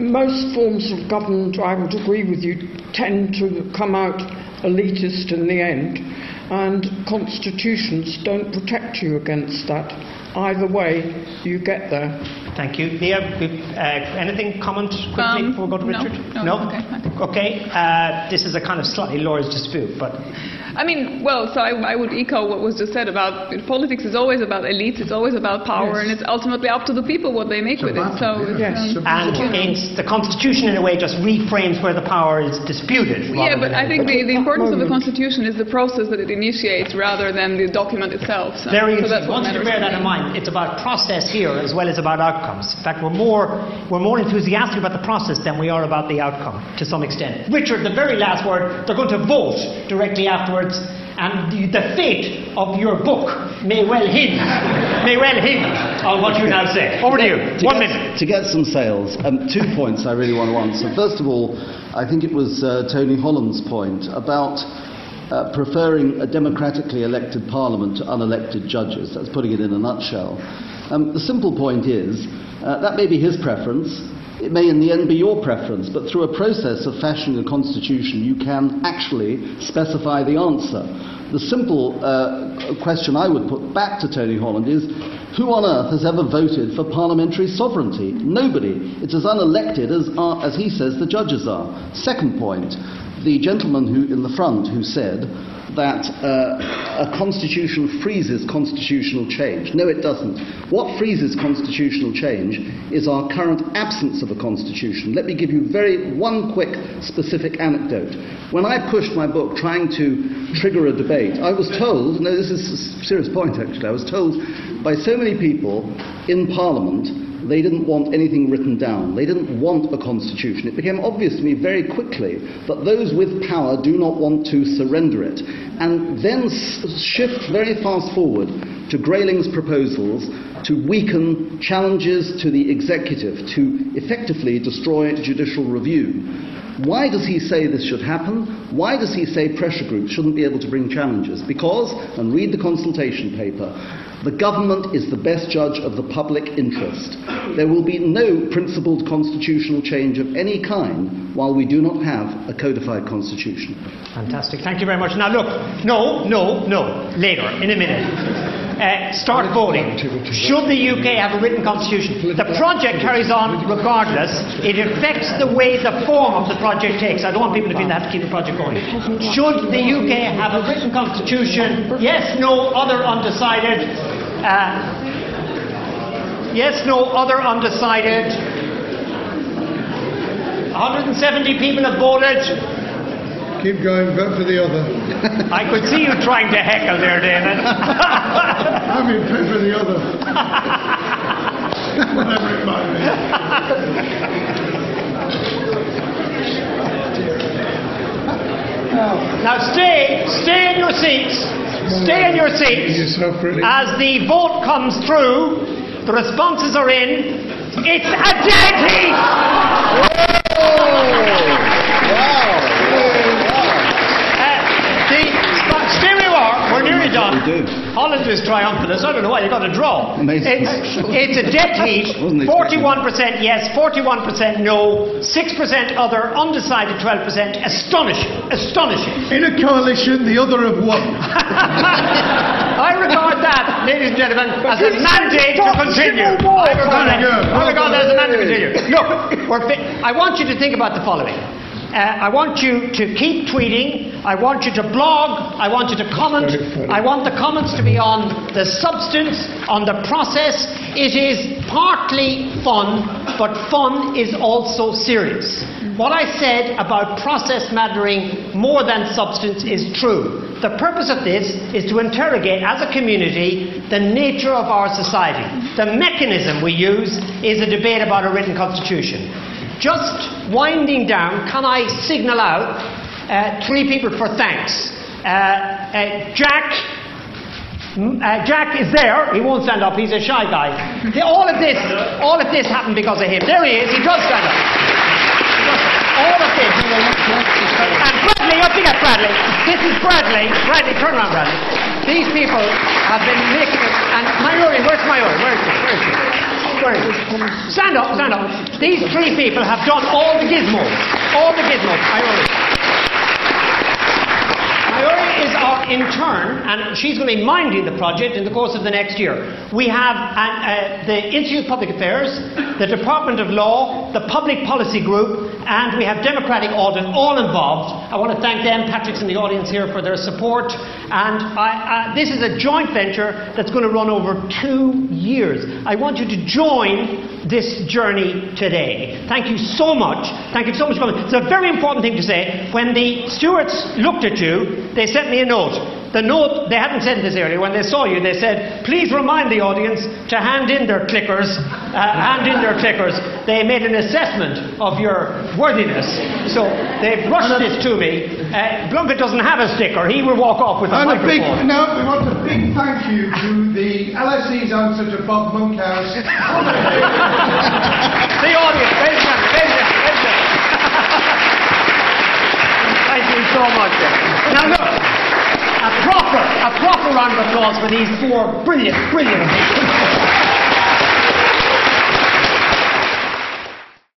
most forms of government, I would agree with you, tend to come out elitist in the end, and constitutions don't protect you against that. Either way, you get there. Thank you. Leah, uh, anything, comment quickly um, before we go to Richard? No. no, no? Okay. okay. Uh, this is a kind of slightly lawyer's dispute, but... I mean, well, so I, I would echo what was just said about politics is always about elites, it's always about power, yes. and it's ultimately up to the people what they make so with it. So yes. Yes. And it's the Constitution, in a way, just reframes where the power is disputed. Yeah, but I think the, the importance of the Constitution is the process that it initiates rather than the document itself. So, Very so that's what Once you bear that in mind, it's about process here as well as about outcomes. In fact, we're more, we're more enthusiastic about the process than we are about the outcome, to some extent. Richard, the very last word, they're going to vote directly afterwards. And the fate of your book may well hinge, may well hinge on what you now say. Over to you. One minute. To get some sales, um, two points I really want to answer. First of all, I think it was uh, Tony Holland's point about uh, preferring a democratically elected parliament to unelected judges. That's putting it in a nutshell. Um, the simple point is uh, that may be his preference. It may in the end be your preference, but through a process of fashioning a constitution, you can actually specify the answer. The simple uh, question I would put back to Tony Holland is, who on earth has ever voted for parliamentary sovereignty? Nobody. It's as unelected as, are, as he says the judges are. Second point, the gentleman who in the front who said that uh, a constitution freezes constitutional change. No, it doesn't. What freezes constitutional change is our current absence of a constitution. Let me give you very one quick specific anecdote. When I pushed my book trying to trigger a debate, I was told, no, this is a serious point actually, I was told by so many people in Parliament they didn't want anything written down. They didn't want a constitution. It became obvious to me very quickly that those with power do not want to surrender it. And then s- shift very fast forward to Grayling's proposals to weaken challenges to the executive, to effectively destroy judicial review. Why does he say this should happen? Why does he say pressure groups shouldn't be able to bring challenges? Because, and read the consultation paper, the government is the best judge of the public interest. There will be no principled constitutional change of any kind while we do not have a codified constitution. Fantastic. Thank you very much. Now look, no, no, no, later, in a minute. Uh, start voting. Should the U K have a written constitution? The project carries on regardless. It affects the way the form of the project takes. I don't want people to feel they have to keep the project going. Should the U K have a written constitution? Yes, no, other undecided. Uh, yes, no, other undecided. one hundred seventy people have voted. Keep going, vote for the other. I could see you trying to heckle there, David. I mean, vote for the other. Whatever it might be. Now stay, stay in your seats. Stay in your seats. As the vote comes through, the responses are in. It's a dead heat. Wow. We're nearly done. We do. Holland is triumphant. I don't know why you got a draw. Amazing. It's, it's a dead heat. forty-one percent yes, forty-one percent no, six percent other, undecided twelve percent. Astonishing. Astonishing. In a coalition, the other have won. I regard that, ladies and gentlemen, as a mandate to continue. I regard that, I regard that as a mandate to continue. Look, we're fi- I want you to think about the following. Uh, I want you to keep tweeting, I want you to blog, I want you to comment, I want the comments to be on the substance, on the process. It is partly fun, but fun is also serious. What I said about process mattering more than substance is true. The purpose of this is to interrogate, as a community, the nature of our society. The mechanism we use is a debate about a written constitution. Just winding down, can I signal out uh, three people for thanks? Uh, uh, Jack... Uh, Jack is there. He won't stand up. He's a shy guy. All of this, all of this happened because of him. There he is. He does stand up. All of this. And Bradley, up you get Bradley. This is Bradley. Bradley, turn around, Bradley. These people have been making it. And Maori, where's Maori? Where is he? Where is he? Stand up, stand up. These three people have done all the gizmos. All the gizmos. I know. up in turn, and she's going to be minding the project in the course of the next year. We have uh, uh, the Institute of Public Affairs, the Department of Law, the Public Policy Group, and we have Democratic Audit all involved. I want to thank them. Patrick's in the audience here for their support. And I, uh, this is a joint venture that's going to run over two years. I want you to join this journey today. Thank you so much. Thank you so much for coming. It's a very important thing to say. When the stewards looked at you, they sent me a note. The note, they hadn't said this earlier, when they saw you, they said, please remind the audience to hand in their clickers, uh, hand in their clickers. They made an assessment of your worthiness. So they've rushed this to me. Uh, Blunkett doesn't have a sticker. He will walk off with a and microphone. A big, no, we want a big thank you to the L S E's answer to Bob Monkhouse. The audience, Benjamin, Benjamin, Benjamin. Thank you so much. Now look. A proper, a proper round of applause for these four brilliant, brilliant people.